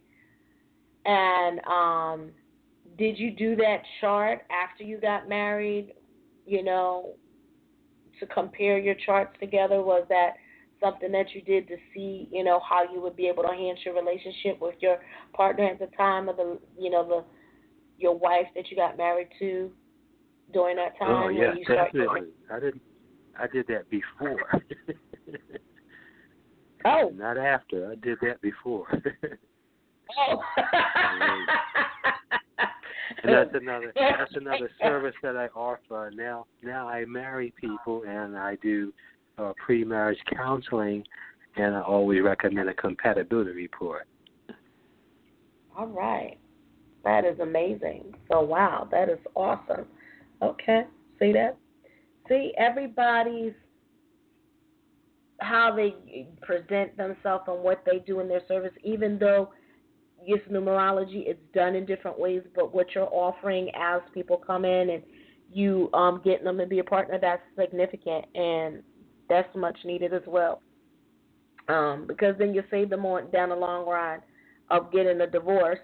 and did you do that chart after you got married, you know, to compare your charts together? Was that something that you did to see, you know, how you would be able to enhance your relationship with your partner at the time of the, you know, the your wife that you got married to during that time? Oh, yeah, when you definitely. I did that before. Oh. Not after. I did that before. Oh. And that's another service that I offer. Now I marry people, and I do pre-marriage counseling, and I always recommend a compatibility report. All right. That is amazing. So, wow, that is awesome. Okay. See that? See, everybody's, how they present themselves and what they do in their service, even though, yes, numerology, it's done in different ways, but what you're offering as people come in and you getting them to be a partner, that's significant, and that's much needed as well. Because then you save them on down the long run of getting a divorce.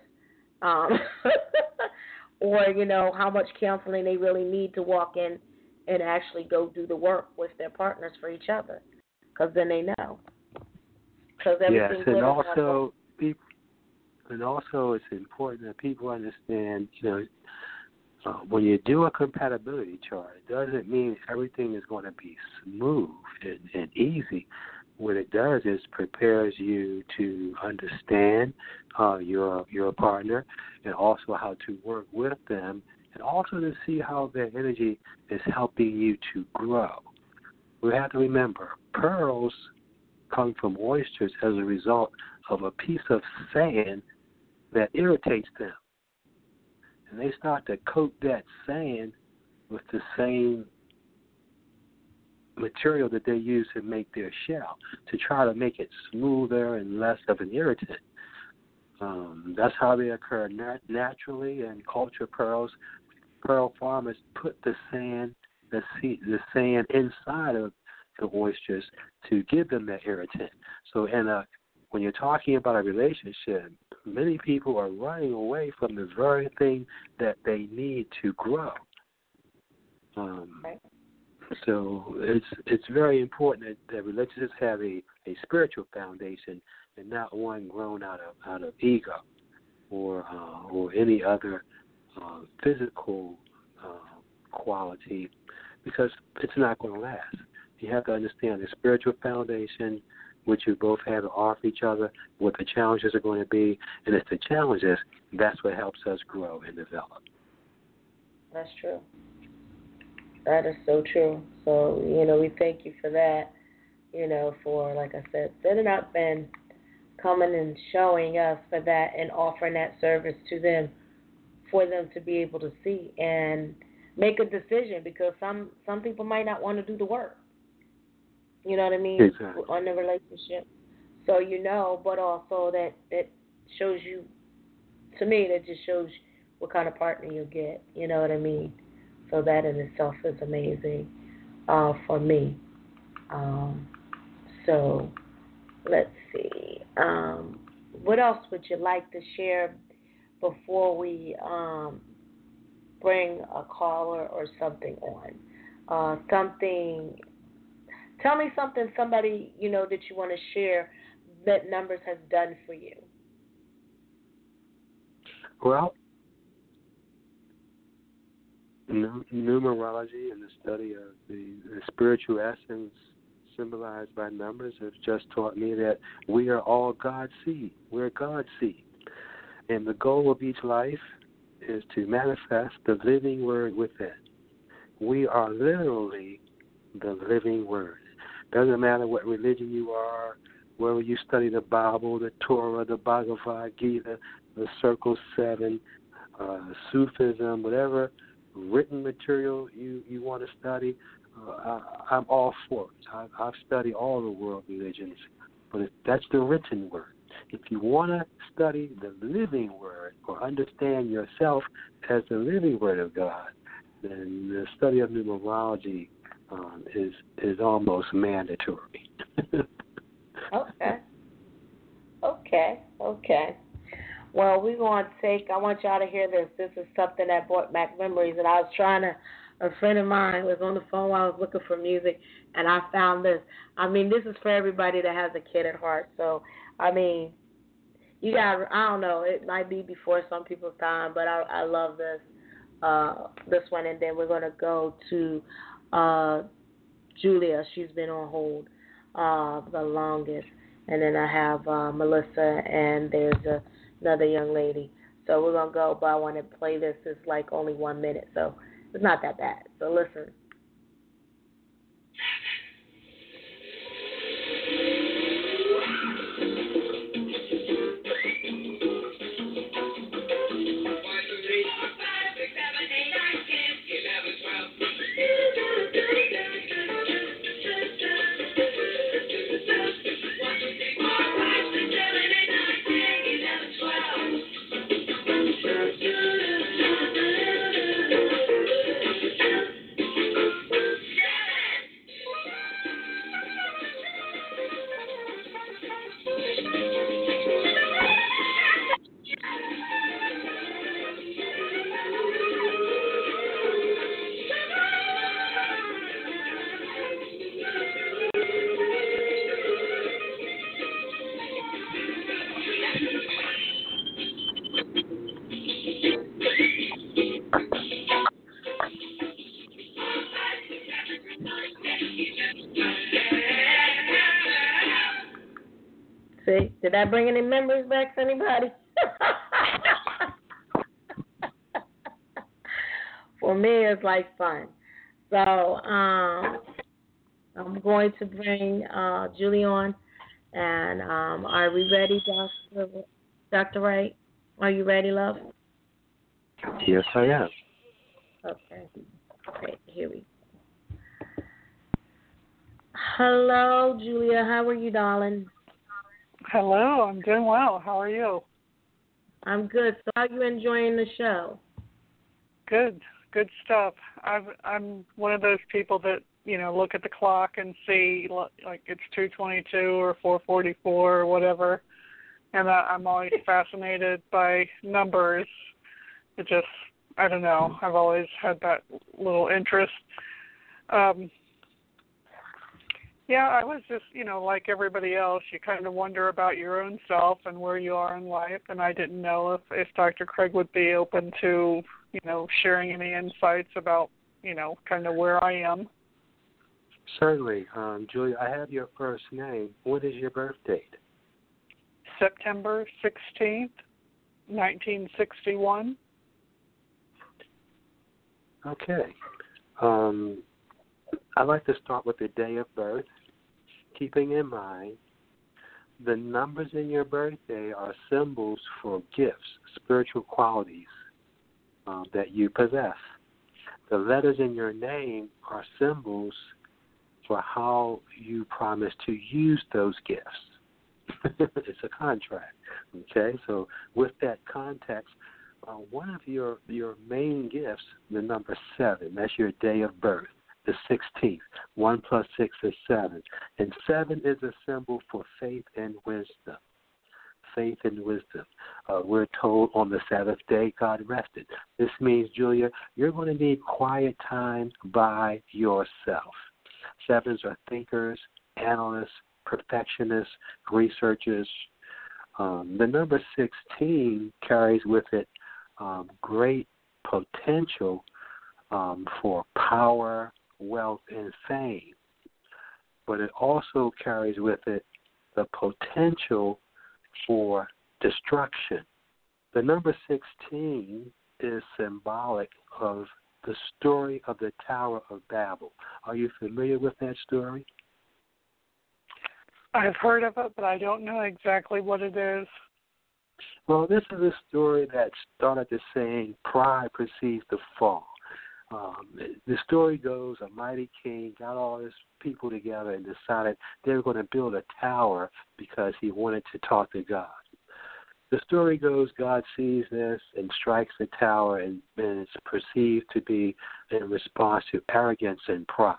Or, you know, how much counseling they really need to walk in and actually go do the work with their partners for each other. because then they know. Yes, and also it's important that people understand, when you do a compatibility chart, it doesn't mean everything is going to be smooth and easy. What it does is prepares you to understand your partner and also how to work with them and also to see how their energy is helping you to grow. We have to remember, pearls come from oysters as a result of a piece of sand that irritates them. And they start to coat that sand with the same material that they use to make their shell to try to make it smoother and less of an irritant. That's how they occur naturally, and culture pearls. Pearl farmers put the sand inside of the oysters to give them that irritant. So, when you're talking about a relationship, many people are running away from the very thing that they need to grow. So it's very important that relationships have a spiritual foundation and not one grown out of ego or any other physical quality, because it's not going to last. You have to understand the spiritual foundation, which you both have to offer each other, what the challenges are going to be, and it's the challenges, that's what helps us grow and develop. That's true. That is so true. So, we thank you for that, for, like I said, setting up and coming and showing us for that and offering that service to them for them to be able to see and make a decision, because some people might not want to do the work. You know what I mean? Exactly. On the relationship. So, but also that shows you, to me, that just shows what kind of partner you get. You know what I mean? So that in itself is amazing for me. So let's see. What else would you like to share before we bring a caller or something on? Tell me something, somebody, that you want to share that Numbers has done for you. Well, numerology and the study of the spiritual essence symbolized by numbers has just taught me that we are all God's seed. We're God's seed. And the goal of each life is to manifest the living word within. We are literally the living word. Doesn't matter what religion you are, whether you study the Bible, the Torah, the Bhagavad Gita, the Circle 7, Sufism, whatever written material you want to study, I'm all for it. I've studied all the world religions, but that's the written word. If you want to study the living word or understand yourself as the living word of God, then the study of numerology is almost mandatory. Okay. Well, we're going to I want y'all to hear this. This is something that brought back memories. And I was a friend of mine was on the phone while I was looking for music, and I found this. I mean, this is for everybody that has a kid at heart. So, I mean, I don't know, it might be before some people's time, but I love this one. And then we're going to go to Julia. She's been on hold the longest. And then I have Melissa, and there's another young lady. So we're going to go, but I want to play this. It's like only 1 minute, so it's not that bad. So listen. Cecily. Did I bring any memories back to anybody? For me, it's like fun. So I'm going to bring Julie on. And are we ready, Dr. Wright? Are you ready, love? Yes, I am. Okay. Great. Here we go. Hello, Julia. How are you, darling? Hello. I'm doing well. How are you? I'm good. So how are you enjoying the show? Good. Good stuff. I'm one of those people that, you know, look at the clock and see, like, it's 2:22 or 4:44 or whatever. And I'm always fascinated by numbers. It just, I don't know. I've always had that little interest. Yeah, I was just, you know, like everybody else, you kind of wonder about your own self and where you are in life. And I didn't know if Dr. Craig would be open to, you know, sharing any insights about, you know, kind of where I am. Certainly. Julia, I have your first name. What is your birth date? September 16th, 1961. Okay. I like to start with the day of birth, keeping in mind the numbers in your birthday are symbols for gifts, spiritual qualities that you possess. The letters in your name are symbols for how you promise to use those gifts. It's a contract, okay? So with that context, one of your main gifts, the number 7, that's your day of birth, the 16th. 1 plus 6 is 7. And 7 is a symbol for faith and wisdom. Faith and wisdom. We're told on the Sabbath day God rested. This means, Julia, you're going to need quiet time by yourself. 7s are thinkers, analysts, perfectionists, researchers. The number 16 carries with it great potential for power, wealth, and fame. But it also carries with it the potential for destruction. The number 16 is symbolic of the story of the Tower of Babel. Are you familiar with that story? I've heard of it, but I don't know exactly what it is. Well, this is a story that started the saying, pride precedes the fall. The story goes, a mighty king got all his people together and decided they were going to build a tower because he wanted to talk to God. The story goes, God sees this and strikes the tower, and it's perceived to be in response to arrogance and pride.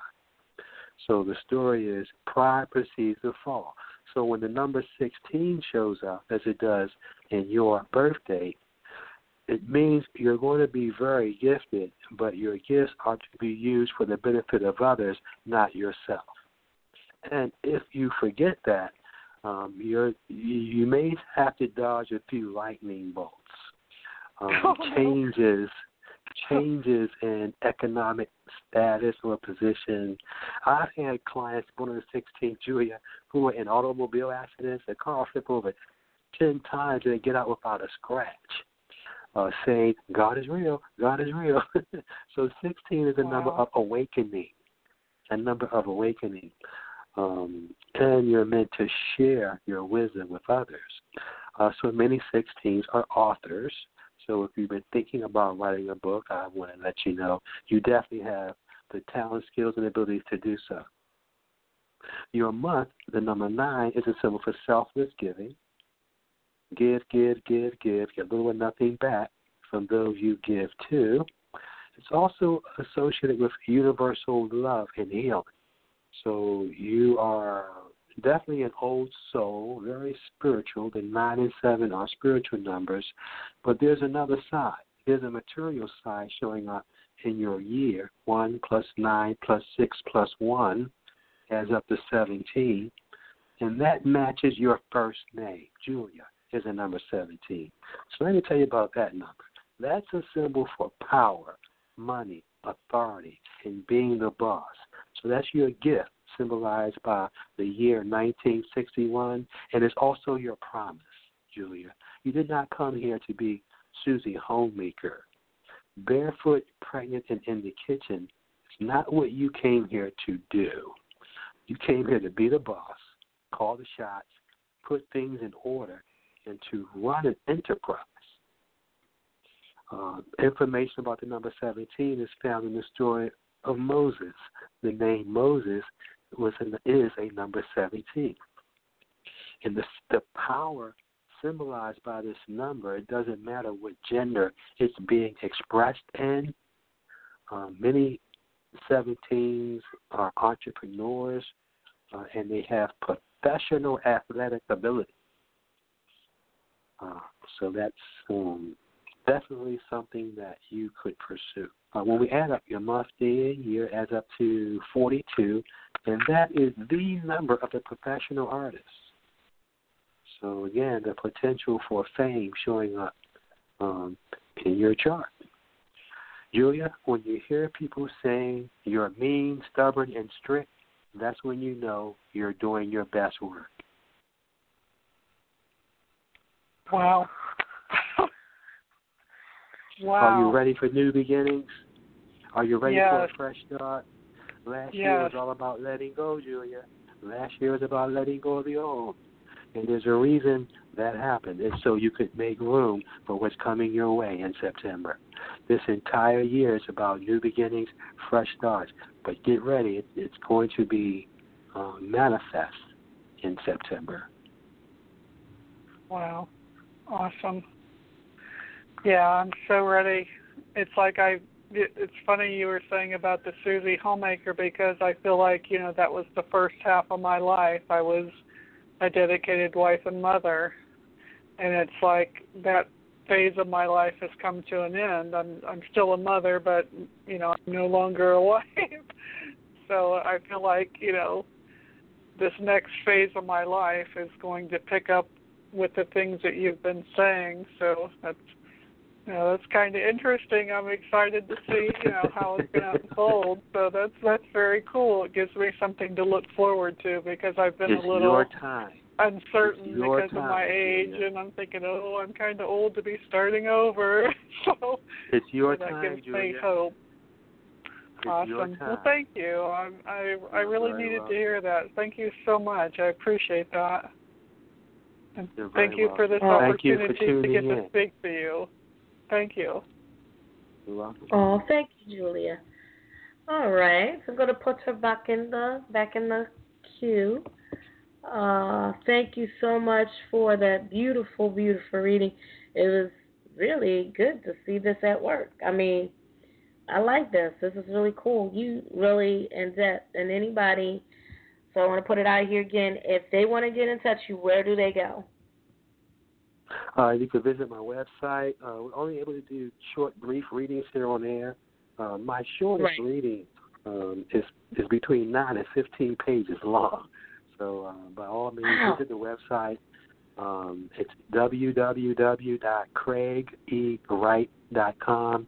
So the story is, pride precedes the fall. So when the number 16 shows up, as it does in your birthday, it means you're going to be very gifted, but your gifts are to be used for the benefit of others, not yourself. And if you forget that, you may have to dodge a few lightning bolts. Changes in economic status or position. I've had clients born on the 16th, Julia, who were in automobile accidents. The car flipped over 10 times and they get out without a scratch, saying, God is real, God is real. So 16 is a number of awakening, and you're meant to share your wisdom with others. So many 16s are authors. So if you've been thinking about writing a book, I want to let you know you definitely have the talent, skills, and abilities to do so. Your month, the number 9, is a symbol for selfless giving. Give, get little or nothing back from those you give to. It's also associated with universal love and healing. So you are definitely an old soul, very spiritual. The 9 and 7 are spiritual numbers. But there's another side. There's a material side showing up in your year. 1 plus 9 plus 6 plus 1 adds up to 17. And that matches your first name. Julia is the number 17. So let me tell you about that number. That's a symbol for power, money, authority, and being the boss. So that's your gift, symbolized by the year 1961, and it's also your promise, Julia. You did not come here to be Susie Homemaker. Barefoot, pregnant, and in the kitchen is not what you came here to do. You came here to be the boss, call the shots, put things in order, and to run an enterprise. Information about the number 17 is found in the story of Moses. The name Moses is a number 17. And the power symbolized by this number, it doesn't matter what gender it's being expressed in. Many 17s are entrepreneurs, and they have professional athletic ability. So that's definitely something that you could pursue. When we add up your month, day, and year, adds up to 42, and that is the number of the professional artists. So, again, the potential for fame showing up in your chart. Julia, when you hear people saying you're mean, stubborn, and strict, that's when you know you're doing your best work. Wow. Wow. Are you ready for new beginnings? Are you ready for a fresh start? Last year was all about letting go, Julia. Last year was about letting go of the old. And there's a reason that happened. It's so you could make room for what's coming your way in September. This entire year is about new beginnings, fresh starts. But get ready. It's going to be manifest in September. Wow. Awesome. Yeah, I'm so ready. It's like it's funny you were saying about the Susie Homemaker, because I feel like, you know, that was the first half of my life. I was a dedicated wife and mother, and it's like that phase of my life has come to an end. I'm still a mother, but, you know, I'm no longer a wife. So I feel like, you know, this next phase of my life is going to pick up with the things that you've been saying. So that's, you know, that's kind of interesting. I'm excited to see, you know, how it's going to unfold. So that's very cool. It gives me something to look forward to, because I've been a little uncertain because of my age, and I'm thinking, oh, I'm kind of old to be starting over. So it's your time, Julia. That gives me hope. Awesome. Well, thank you. I really needed to hear that. Thank you so much. I appreciate that. And thank you for this opportunity to get to speak to you. Thank you. You're welcome. Oh, thank you, Julia. All right, so I'm going to put her back in the queue. Thank you so much for that beautiful, beautiful reading. It was really good to see this at work. I mean, I like this. This is really cool. You really in depth, and anybody. So I want to put it out here again. If they want to get in touch with you, where do they go? You can visit my website. We're only able to do short, brief readings here on air. My shortest reading is between 9 and 15 pages long. So by all means, visit the website. It's www.craigewright.com,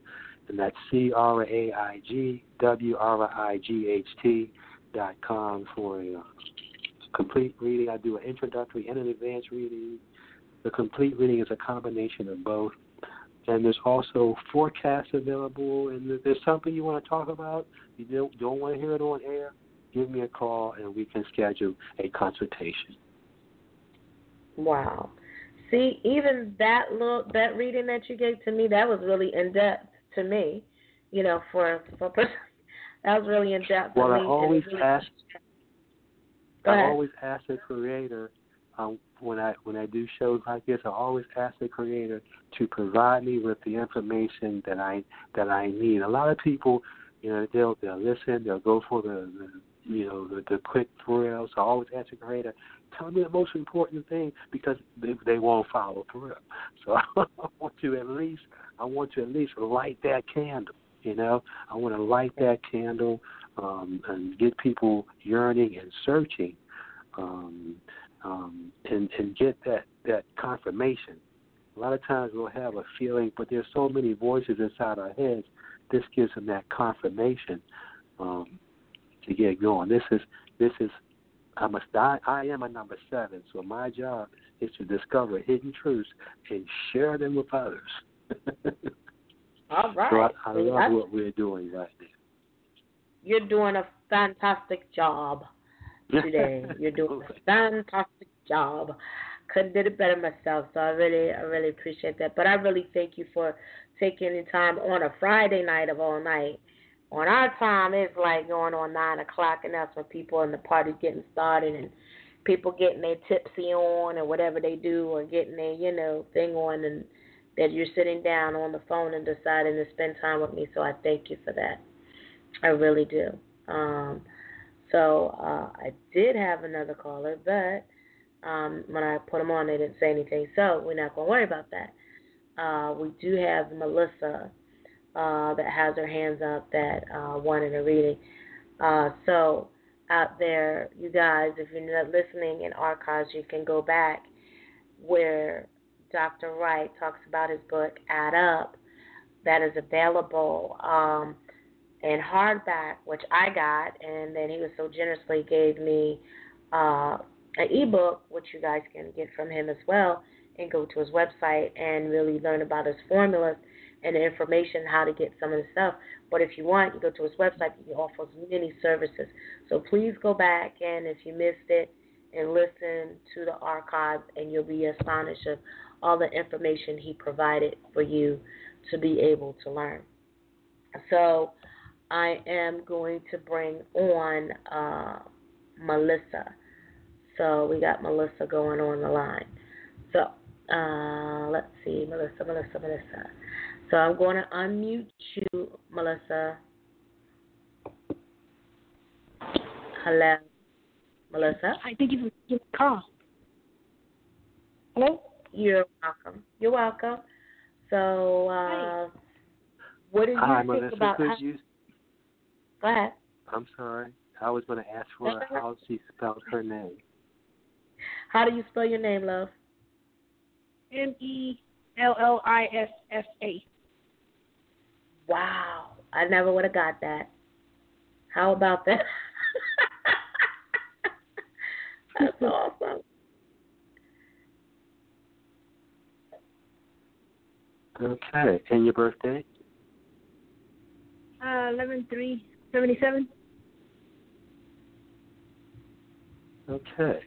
and that's CRAIGWRIGHT.com for a complete reading. I do an introductory and an advanced reading. The complete reading is a combination of both. And there's also forecasts available. And if there's something you want to talk about, you don't want to hear it on air, give me a call and we can schedule a consultation. Wow. See, even that reading that you gave to me, that was really in-depth to me, you know, for that was really in-depth. Well, I always ask the creator, when I do shows like this, I always ask the creator to provide me with the information that I need. A lot of people, you know, they'll listen, they'll go for the quick thrills. So I always ask the creator, tell me the most important thing, because they won't follow through. So I want to at least light that candle. You know, I want to light that candle and get people yearning and searching. And get that confirmation. A lot of times we'll have a feeling, but there's so many voices inside our heads. This gives them that confirmation to get going. This is I am a number 7, so my job is to discover hidden truths and share them with others. All right. So I love what we're doing right now. You're doing a fantastic job today. You're doing a fantastic job. Couldn't did it better myself, so I really appreciate that. But I really thank you for taking the time on a Friday night of all night. On our time, it's like going on 9 o'clock, and that's when people in the party getting started and people getting their tipsy on and whatever they do or getting their, thing on, and that you're sitting down on the phone and deciding to spend time with me. So I thank you for that. I really do. I did have another caller, but when I put them on, they didn't say anything, so we're not going to worry about that. We do have Melissa that has her hands up that wanted a reading. So out there, you guys, if you're not listening in archives, you can go back where Dr. Wright talks about his book, Add Up, that is available in hardback, which I got, and then he was so generously gave me an ebook, which you guys can get from him as well, and go to his website and really learn about his formulas and the information how to get some of the stuff. But if you want, you go to his website. He offers many services. So please go back, and if you missed it, and listen to the archives, and you'll be astonished of all the information he provided for you to be able to learn. So I am going to bring on Melissa. So we got Melissa going on the line. So let's see, Melissa. So I'm going to unmute you, Melissa. Hello, Melissa. Hi, thank you for giving the call. Hello? You're welcome. So what did you think Melissa, about... Go ahead. I'm sorry. I was going to ask for how she spelled her name. How do you spell your name, love? Mellissa. Wow. I never would have got that. How about that? That's awesome. Okay. And your birthday? 11/3/77. Okay.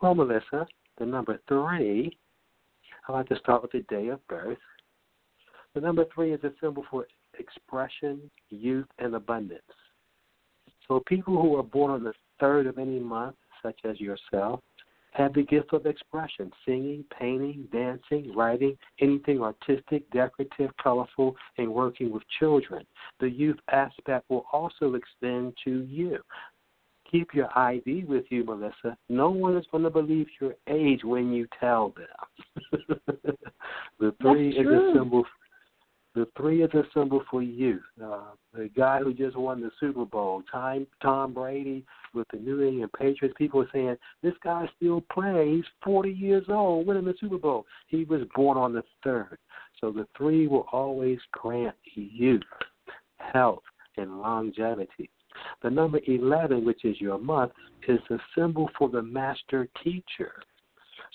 Well, Melissa, the number 3, I like to start with the day of birth. The number 3 is a symbol for expression, youth, and abundance. So people who are born on the 3rd of any month, such as yourself, have the gift of expression, singing, painting, dancing, writing, anything artistic, decorative, colorful, and working with children. The youth aspect will also extend to you. Keep your ID with you, Melissa. No one is going to believe your age when you tell them. The 3 is a symbol for youth. The guy who just won the Super Bowl, Tom Brady with the New England Patriots, people are saying, this guy still plays, he's 40 years old, winning the Super Bowl. He was born on the 3rd. So the 3 will always grant youth, health, and longevity. The number 11, which is your month, is the symbol for the master teacher.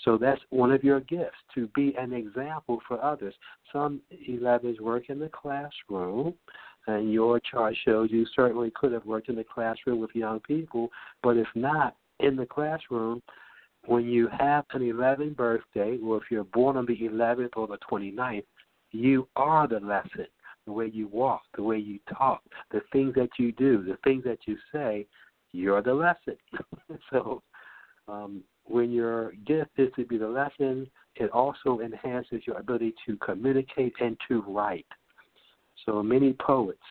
So that's one of your gifts, to be an example for others. Some 11s work in the classroom, and your chart shows you certainly could have worked in the classroom with young people, but if not in the classroom, when you have an 11th birthday, or if you're born on the 11th or the 29th, you are the lesson. The way you walk, the way you talk, the things that you do, the things that you say, you're the lesson. So when your gift is to be the lesson, it also enhances your ability to communicate and to write. So many poets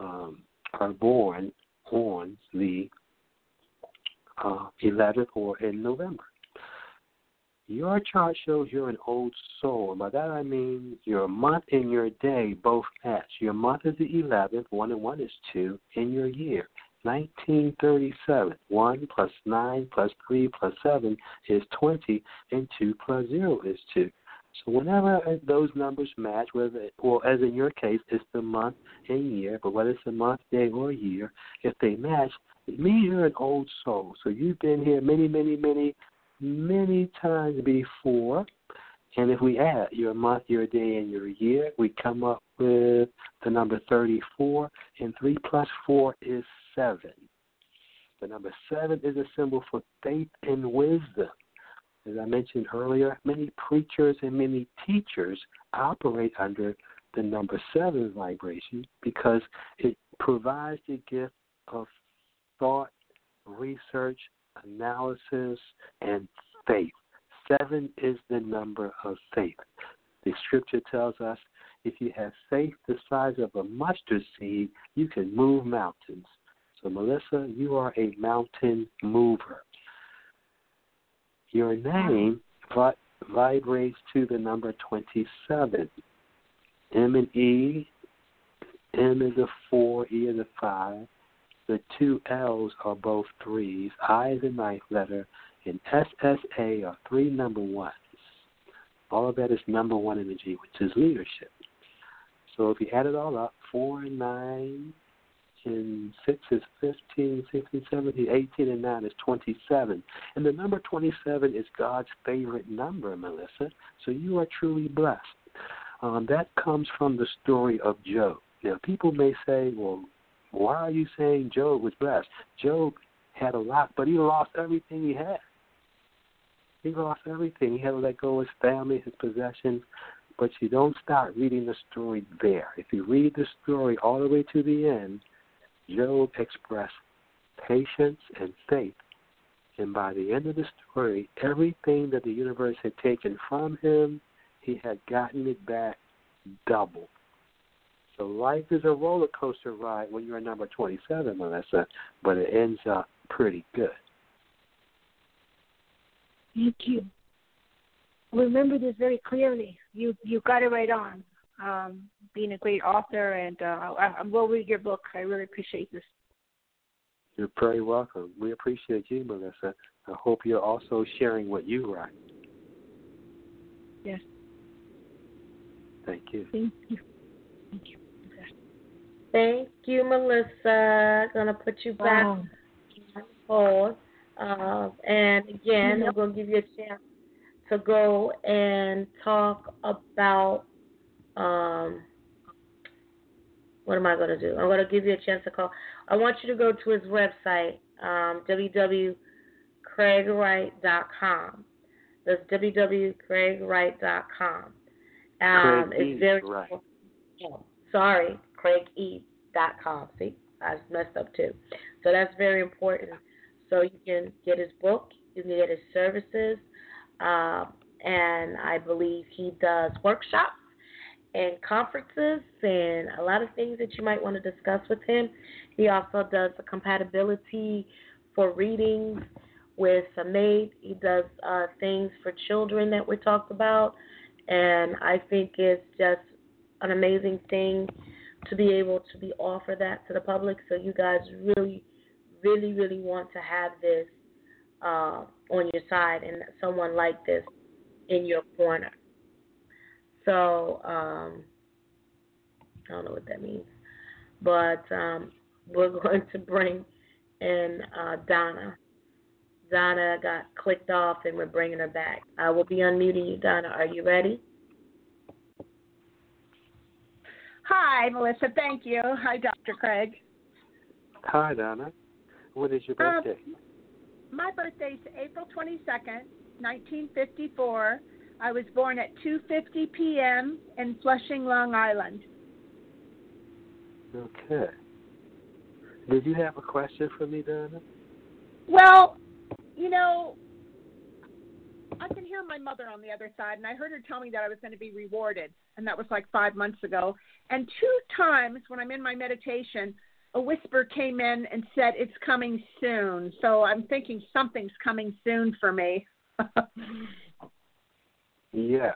are born on the 11th or in November. Your chart shows you're an old soul. And by that I mean your month and your day both match. Your month is the 11th, 1 and 1 is 2, and your year, 1937. 1 plus 9 plus 3 plus 7 is 20, and 2 plus 0 is 2. So whenever those numbers match, as in your case, it's the month and year, but whether it's the month, day, or year, if they match, Me, you're an old soul, so you've been here many, many, many, many times before. And if we add your month, your day, and your year, we come up with the number 34, and 3 plus 4 is 7. The number 7 is a symbol for faith and wisdom. As I mentioned earlier, many preachers and many teachers operate under the number 7 vibration because it provides the gift of thought, research, analysis, and faith. 7 is the number of faith. The scripture tells us if you have faith the size of a mustard seed, you can move mountains. So, Melissa, you are a mountain mover. Your name vibrates to the number 27. M and E, M is a 4, E is a 5. The 2 L's are both 3s. I is the 9th letter, and SSA are 3 number 1s. All of that is number 1 energy, which is leadership. So if you add it all up, 4 and 9 and 6 is 15, 16, 17, 18 and 9 is 27. And the number 27 is God's favorite number, Melissa, so you are truly blessed. That comes from the story of Job. Now, people may say, well, why are you saying Job was blessed? Job had a lot, but he lost everything he had. He lost everything. He had to let go of his family, his possessions. But you don't stop reading the story there. If you read the story all the way to the end, Job expressed patience and faith. And by the end of the story, everything that the universe had taken from him, he had gotten it back double. So life is a roller coaster ride when you're number 27, Melissa, but it ends up pretty good. Thank you. Remember this very clearly. You got it right on. Being a great author, and I will read your book. I really appreciate this. You're very welcome. We appreciate you, Melissa. I hope you're also sharing what you write. Yes. Thank you. Thank you. Thank you. Thank you, Melissa. I'm going to put you back on hold. And again, I'm going to give you a chance to go and talk about what am I going to do? I'm going to give you a chance to call. I want you to go to his website, www.craigwright.com. That's www.craigwright.com. It's very cool. Oh, sorry, CraigE.com. See, I messed up too. So that's very important. So you can get his book, you can get his services, and I believe he does workshops and conferences and a lot of things that you might want to discuss with him. He also does the compatibility for readings with a maid. He does things for children that we talked about, and I think it's just an amazing thing to be able to be offer that to the public. So you guys really, really, really want to have this on your side and someone like this in your corner. So I don't know what that means, but we're going to bring in Donna. Donna got clicked off, and we're bringing her back. I will be unmuting you, Donna. Are you ready? Hi, Melissa. Thank you. Hi, Dr. Craig. Hi, Donna. What is your birthday? My birthday is April 22nd, 1954. I was born at 2:50 p.m. in Flushing, Long Island. Okay. Did you have a question for me, Donna? Well, you know, I can hear my mother on the other side, and I heard her tell me that I was going to be rewarded, and that was like 5 months ago. And 2 times when I'm in my meditation, a whisper came in and said, it's coming soon. So I'm thinking something's coming soon for me. Yes.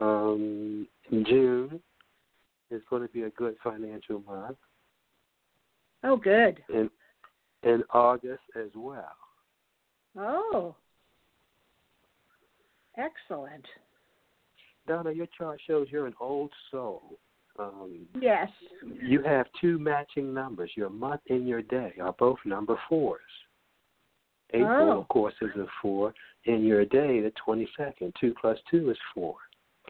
June is going to be a good financial month. Oh, good. And August as well. Oh, excellent. Donna, your chart shows you're an old soul. Yes. You have two matching numbers. Your month and your day are both number fours. April, of course, is a four, and your day, the 22nd. 2 plus 2 is 4.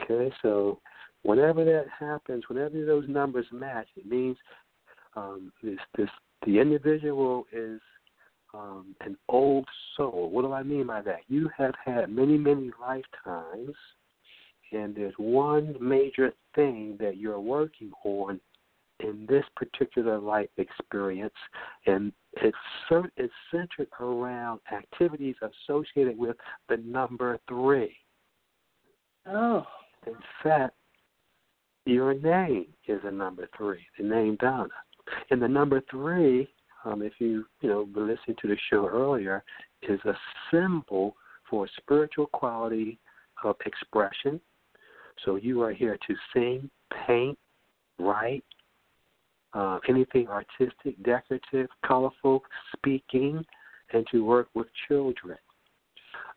Okay, so whenever that happens, whenever those numbers match, it means the individual is an old soul. What do I mean by that? You have had many, many lifetimes, and there's one major thing that you're working on in this particular life experience, and it's centered around activities associated with the number 3. Oh. In fact, your name is a number 3, the name Donna. And the number 3, if you were listening to the show earlier, is a symbol for spiritual quality of expression. So you are here to sing, paint, write, anything artistic, decorative, colorful, speaking, and to work with children.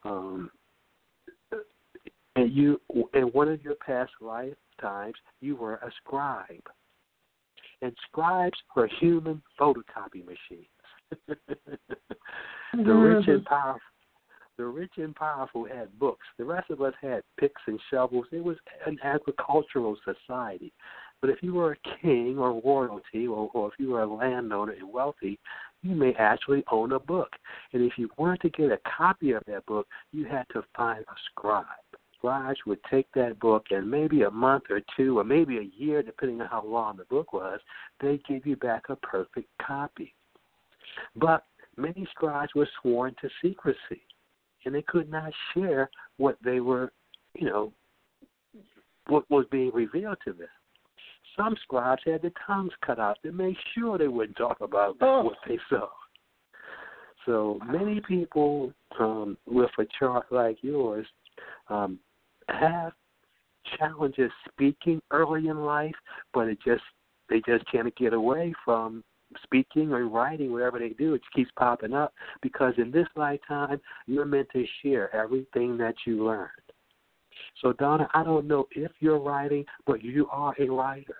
And you, in one of your past lifetimes, you were a scribe. And scribes were human photocopy machines. The rich and powerful. The rich and powerful had books. The rest of us had picks and shovels. It was an agricultural society. But if you were a king or royalty, or if you were a landowner and wealthy, you may actually own a book. And if you wanted to get a copy of that book, you had to find a scribe. Scribes would take that book, and maybe a month or two, or maybe a year, depending on how long the book was, they'd give you back a perfect copy. But many scribes were sworn to secrecy, and they could not share what they were, what was being revealed to them. Some scribes had their tongues cut out to make sure they wouldn't talk about what they saw. So many people with a chart like yours have challenges speaking early in life, but they just can't get away from speaking or writing, whatever they do. It just keeps popping up because in this lifetime, you're meant to share everything that you learned. So, Donna, I don't know if you're writing, but you are a writer.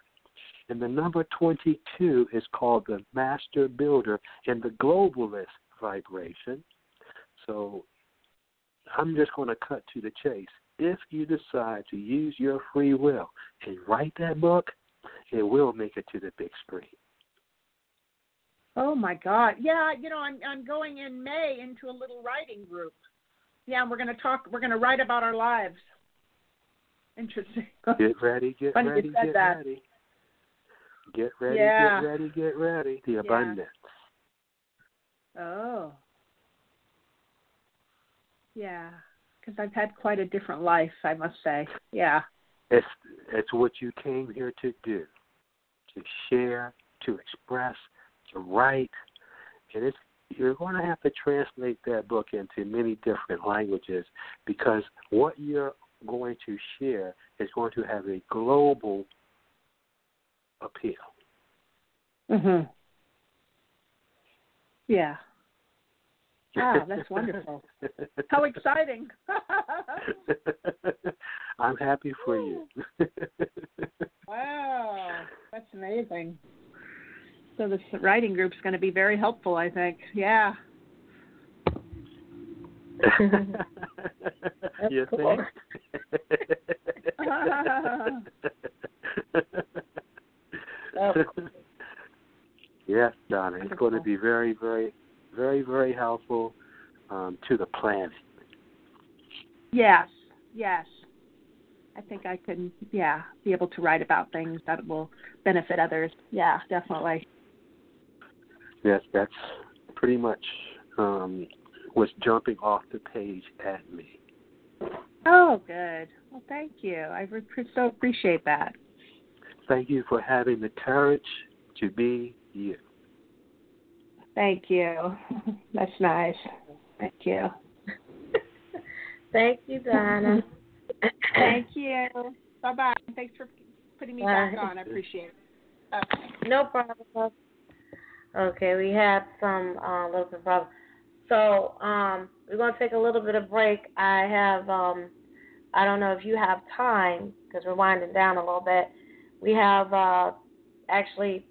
And the number 22 is called the master builder and the globalist vibration. So I'm just going to cut to the chase. If you decide to use your free will and write that book, it will make it to the big screen. Oh, my God. Yeah, I'm going in May into a little writing group. Yeah, and we're going to write about our lives. Interesting. Get ready. Get ready. The abundance. Oh. Yeah, because I've had quite a different life, I must say. Yeah. It's what you came here to do, to share, to express, to write. And you're going to have to translate that book into many different languages because what you're going to share is going to have a global appeal. Mm-hmm. Yeah. Wow, that's wonderful. How exciting. I'm happy for you. Wow, that's amazing. So this writing group's going to be very helpful, I think. Yeah. You think? Yes, Donna. It's going to be very, very, very, very helpful to the planet. Yes, yes. I think I can, be able to write about things that will benefit others. Yeah, definitely. Yes, that's pretty much what's jumping off the page at me. Oh, good. Well, thank you. I so appreciate that. Thank you for having the courage to be you. Thank you. That's nice. Thank you. Thank you, Donna. Thank you. Bye-bye. Thanks for putting me back on. I appreciate it. Okay. No problem. Okay, we had some little bit of problem. So we're going to take a little bit of break. I have, I don't know if you have time because we're winding down a little bit. We have actually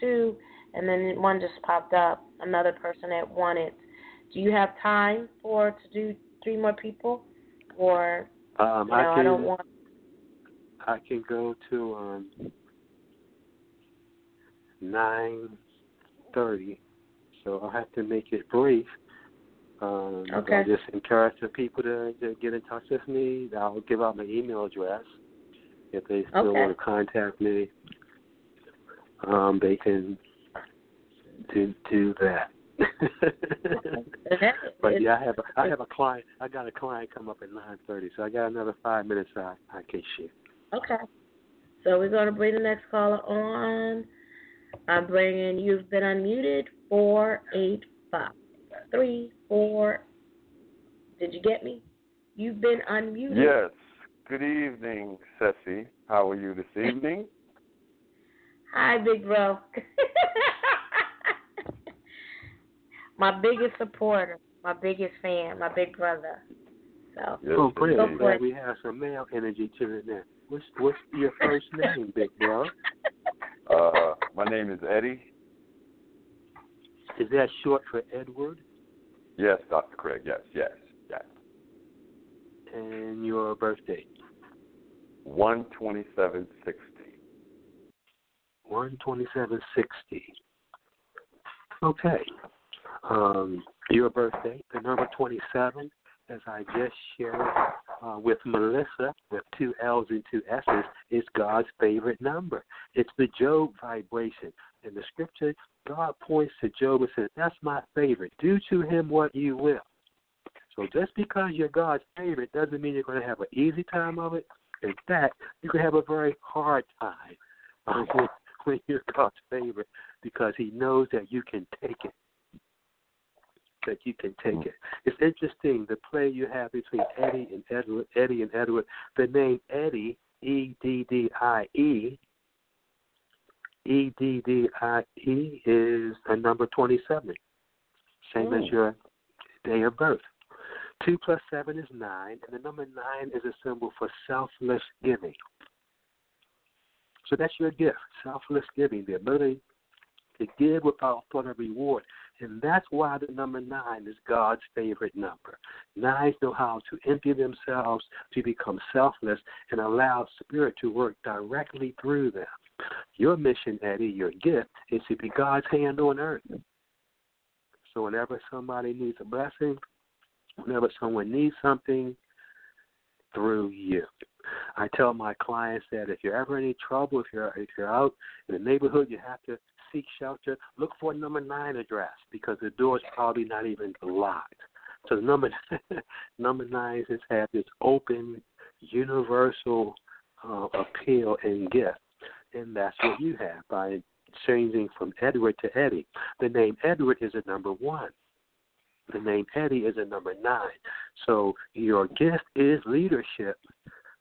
two, and then one just popped up, another person that wanted. Do you have time to do three more people? Or, I can go to 9:30, so I'll have to make it brief. Okay. I just encourage the people to get in touch with me. I'll give out my email address. If they still want to contact me, they can do that. But yeah, I have a client. I got a client come up at 9:30, so I got another 5 minutes I can share. Okay. So we're going to bring the next caller on. I'm bringing. You've been unmuted. 485-34. Did you get me? You've been unmuted. Yes. Good evening, Ceci. How are you this evening? Hi, big bro. My biggest supporter, my biggest fan, my big brother. So, oh, great. I'm glad we have some male energy to it now. What's your first name, big bro? My name is Eddie. Is that short for Edward? Yes, Dr. Craig. Yes. And your birthday? 1/27/60. 1/27/60. Okay. Your birthday, the number 27, as I just shared with Melissa, with 2 L's and 2 S's, is God's favorite number. It's the Job vibration. In the scripture, God points to Job and says, that's my favorite. Do to him what you will. So just because you're God's favorite doesn't mean you're going to have an easy time of it. In fact, you can have a very hard time when you're God's favorite, because he knows that you can take it. It's interesting, the play you have between Eddie and Edward, the name Eddie, E-D-D-I-E, E-D-D-I-E is a number 27, same as your day of birth. 2 + 7 is 9, and the number 9 is a symbol for selfless giving. So that's your gift, selfless giving, the ability to give without thought of reward. And that's why the number 9 is God's favorite number. 9s know how to empty themselves, to become selfless, and allow spirit to work directly through them. Your mission, Eddie, your gift, is to be God's hand on earth. So whenever somebody needs a blessing, whenever someone needs something, through you. I tell my clients that if you're ever in any trouble, if you're out in the neighborhood, you have to seek shelter, look for a number 9 address, because the door is probably not even locked. So number 9 has had this open, universal appeal and gift, and that's what you have by changing from Edward to Eddie. The name Edward is a number 1. The name Eddie is a number 9. So your gift is leadership,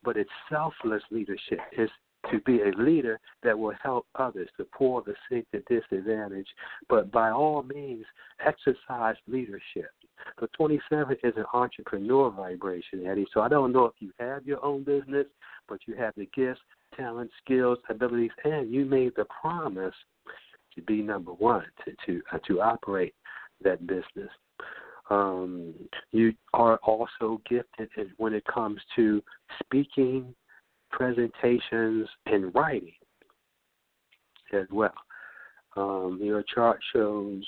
but it's selfless leadership. It's to be a leader that will help others, the poor, the sick, the disadvantaged. But by all means, exercise leadership. The 27 is an entrepreneur vibration, Eddie. So I don't know if you have your own business, but you have the gifts, talents, skills, abilities, and you made the promise to be number 1, to operate that business. You are also gifted when it comes to speaking, presentations, and writing as well. Your chart shows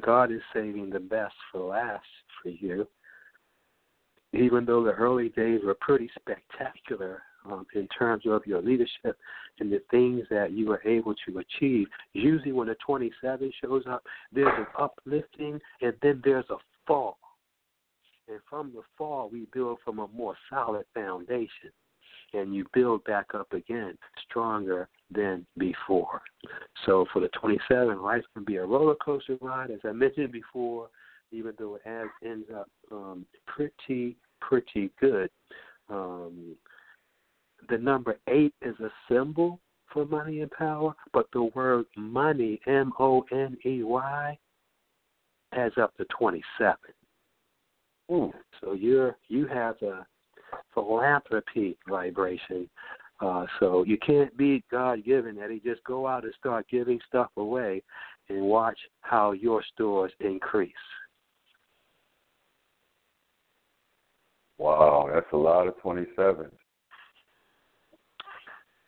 God is saving the best for last for you. Even though the early days were pretty spectacular in terms of your leadership and the things that you were able to achieve, usually when the 27 shows up, there's an uplifting and then there's a fall. And from the fall, we build from a more solid foundation. And you build back up again, stronger than before. So for the 27, life can be a roller coaster ride, as I mentioned before, even though it ends up pretty good. The number 8 is a symbol for money and power, but the word money, M-O-N-E-Y, adds up to 27. So you have a philanthropy vibration, So you can't be God-given, Eddie. Just go out and start giving stuff away and watch how your stores increase. Wow, that's a lot of 27.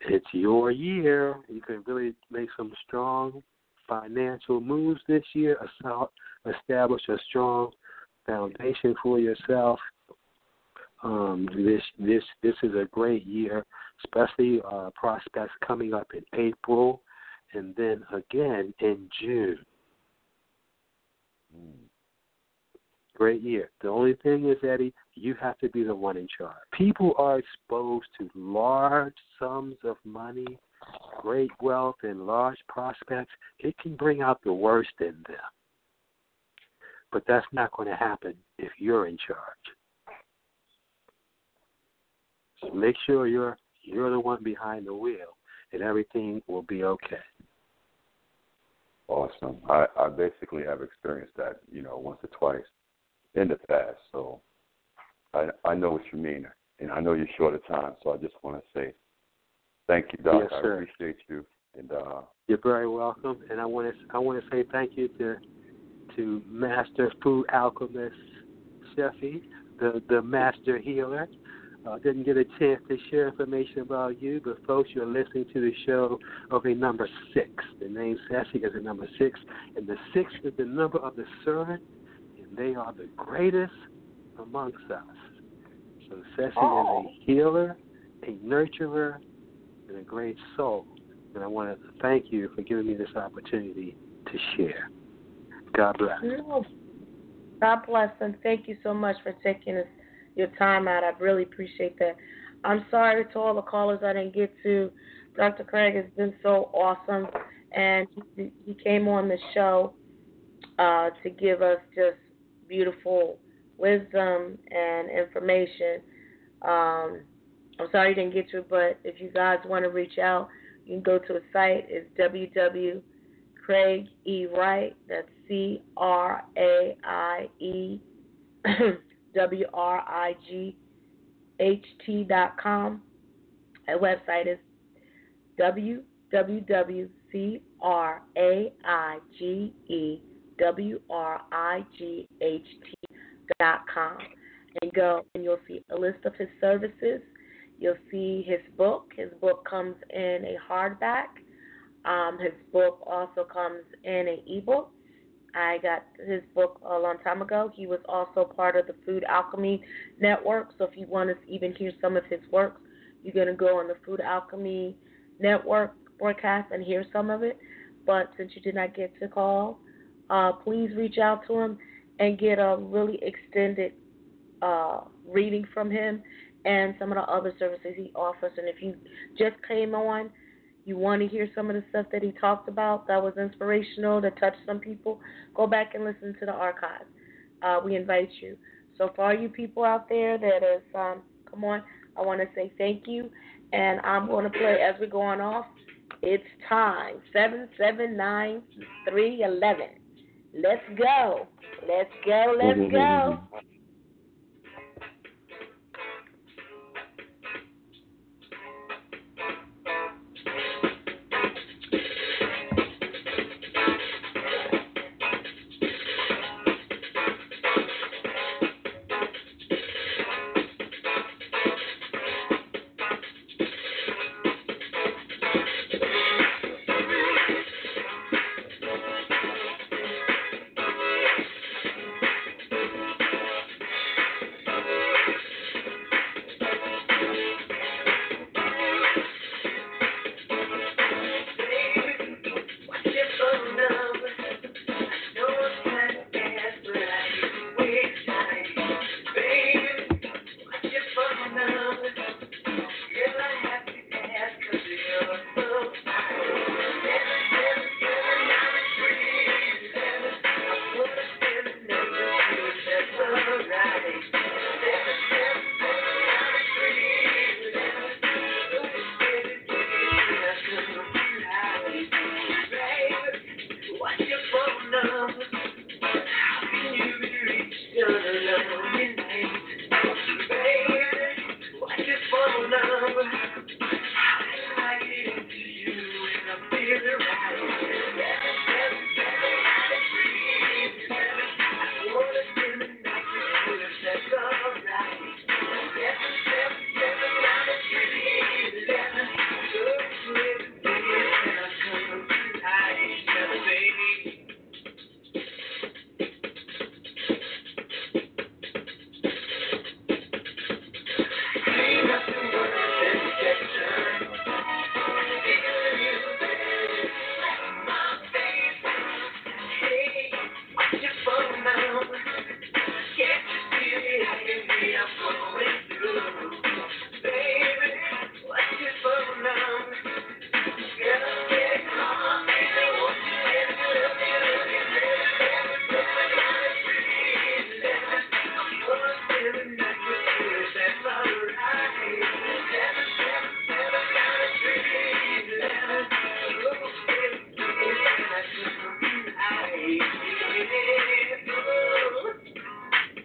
It's your year. You can really make some strong financial moves this year, establish a strong foundation for yourself. This is a great year, especially prospects coming up in April and then again in June. Great year. The only thing is, Eddie, you have to be the one in charge. People are exposed to large sums of money, great wealth, and large prospects. It can bring out the worst in them. But that's not going to happen if you're in charge. So make sure you're the one behind the wheel, and everything will be okay. Awesome. I basically have experienced that, once or twice in the past. So I know what you mean, and I know you're short of time. So I just want to say thank you, Doc. Yes, sir. I appreciate you. And you're very welcome. And I want to say thank you to Master Food Alchemist Sheffy, the Master Healer. Didn't get a chance to share information about you, but folks, you're listening to the show of a number 6. The name Sashi is a number 6, and the 6 is the number of the servant, and they are the greatest amongst us. So Sashi is a healer, a nurturer, and a great soul. And I want to thank you for giving me this opportunity to share. God bless. God bless, and thank you so much for taking us your time out. I really appreciate that. I'm sorry to all the callers I didn't get to. Dr. Craig has been so awesome, and he came on the show to give us just beautiful wisdom and information. I'm sorry you didn't get to it, but if you guys want to reach out, you can go to his site. It's www.craigewright. That's C-R-A-I-E. WRIGHT.com. Our website is www.CraigWright.com. And go, and you'll see a list of his services. You'll see his book. His book comes in a hardback. His book also comes in an ebook. I got his book a long time ago. He was also part of the Food Alchemy Network. So if you want to even hear some of his works, you're going to go on the Food Alchemy Network broadcast and hear some of it. But since you did not get to call, please reach out to him and get a really extended reading from him and some of the other services he offers. And if you just came on, you want to hear some of the stuff that he talked about that was inspirational, that touched some people, go back and listen to the archives. We invite you. So for all you people out there that is, come on, I want to say thank you. And I'm going to play, as we're going off, It's Time, 779-311. Let's go. Let's go. Let's go.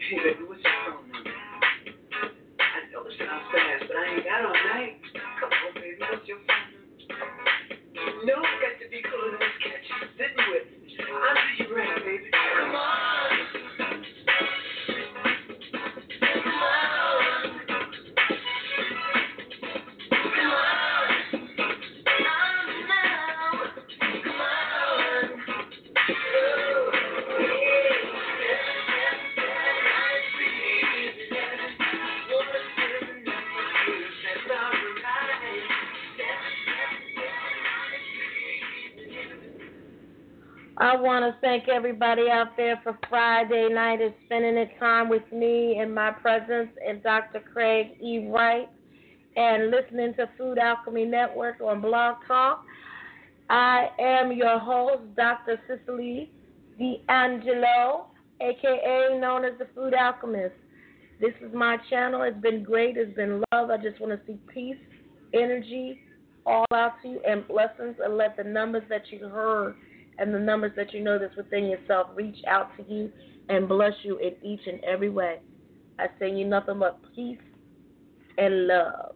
Hey, what's your phone number? I know it sounds fast, but I ain't got all night. Come on, baby, what's your phone number? You know I got to be cool in this cat you're sitting with. I'll do you right, baby. Come on. I want to thank everybody out there for Friday night and spending the time with me in my presence and Dr. Craig E. Wright and listening to Food Alchemy Network on Blog Talk. I am your host, Dr. Cecily D'Angelo, a.k.a. known as the Food Alchemist. This is my channel. It's been great. It's been love. I just want to see peace, energy, all out to you, and blessings, and let the numbers that you heard and the numbers that you know that's within yourself reach out to you and bless you in each and every way. I send you nothing but peace and love.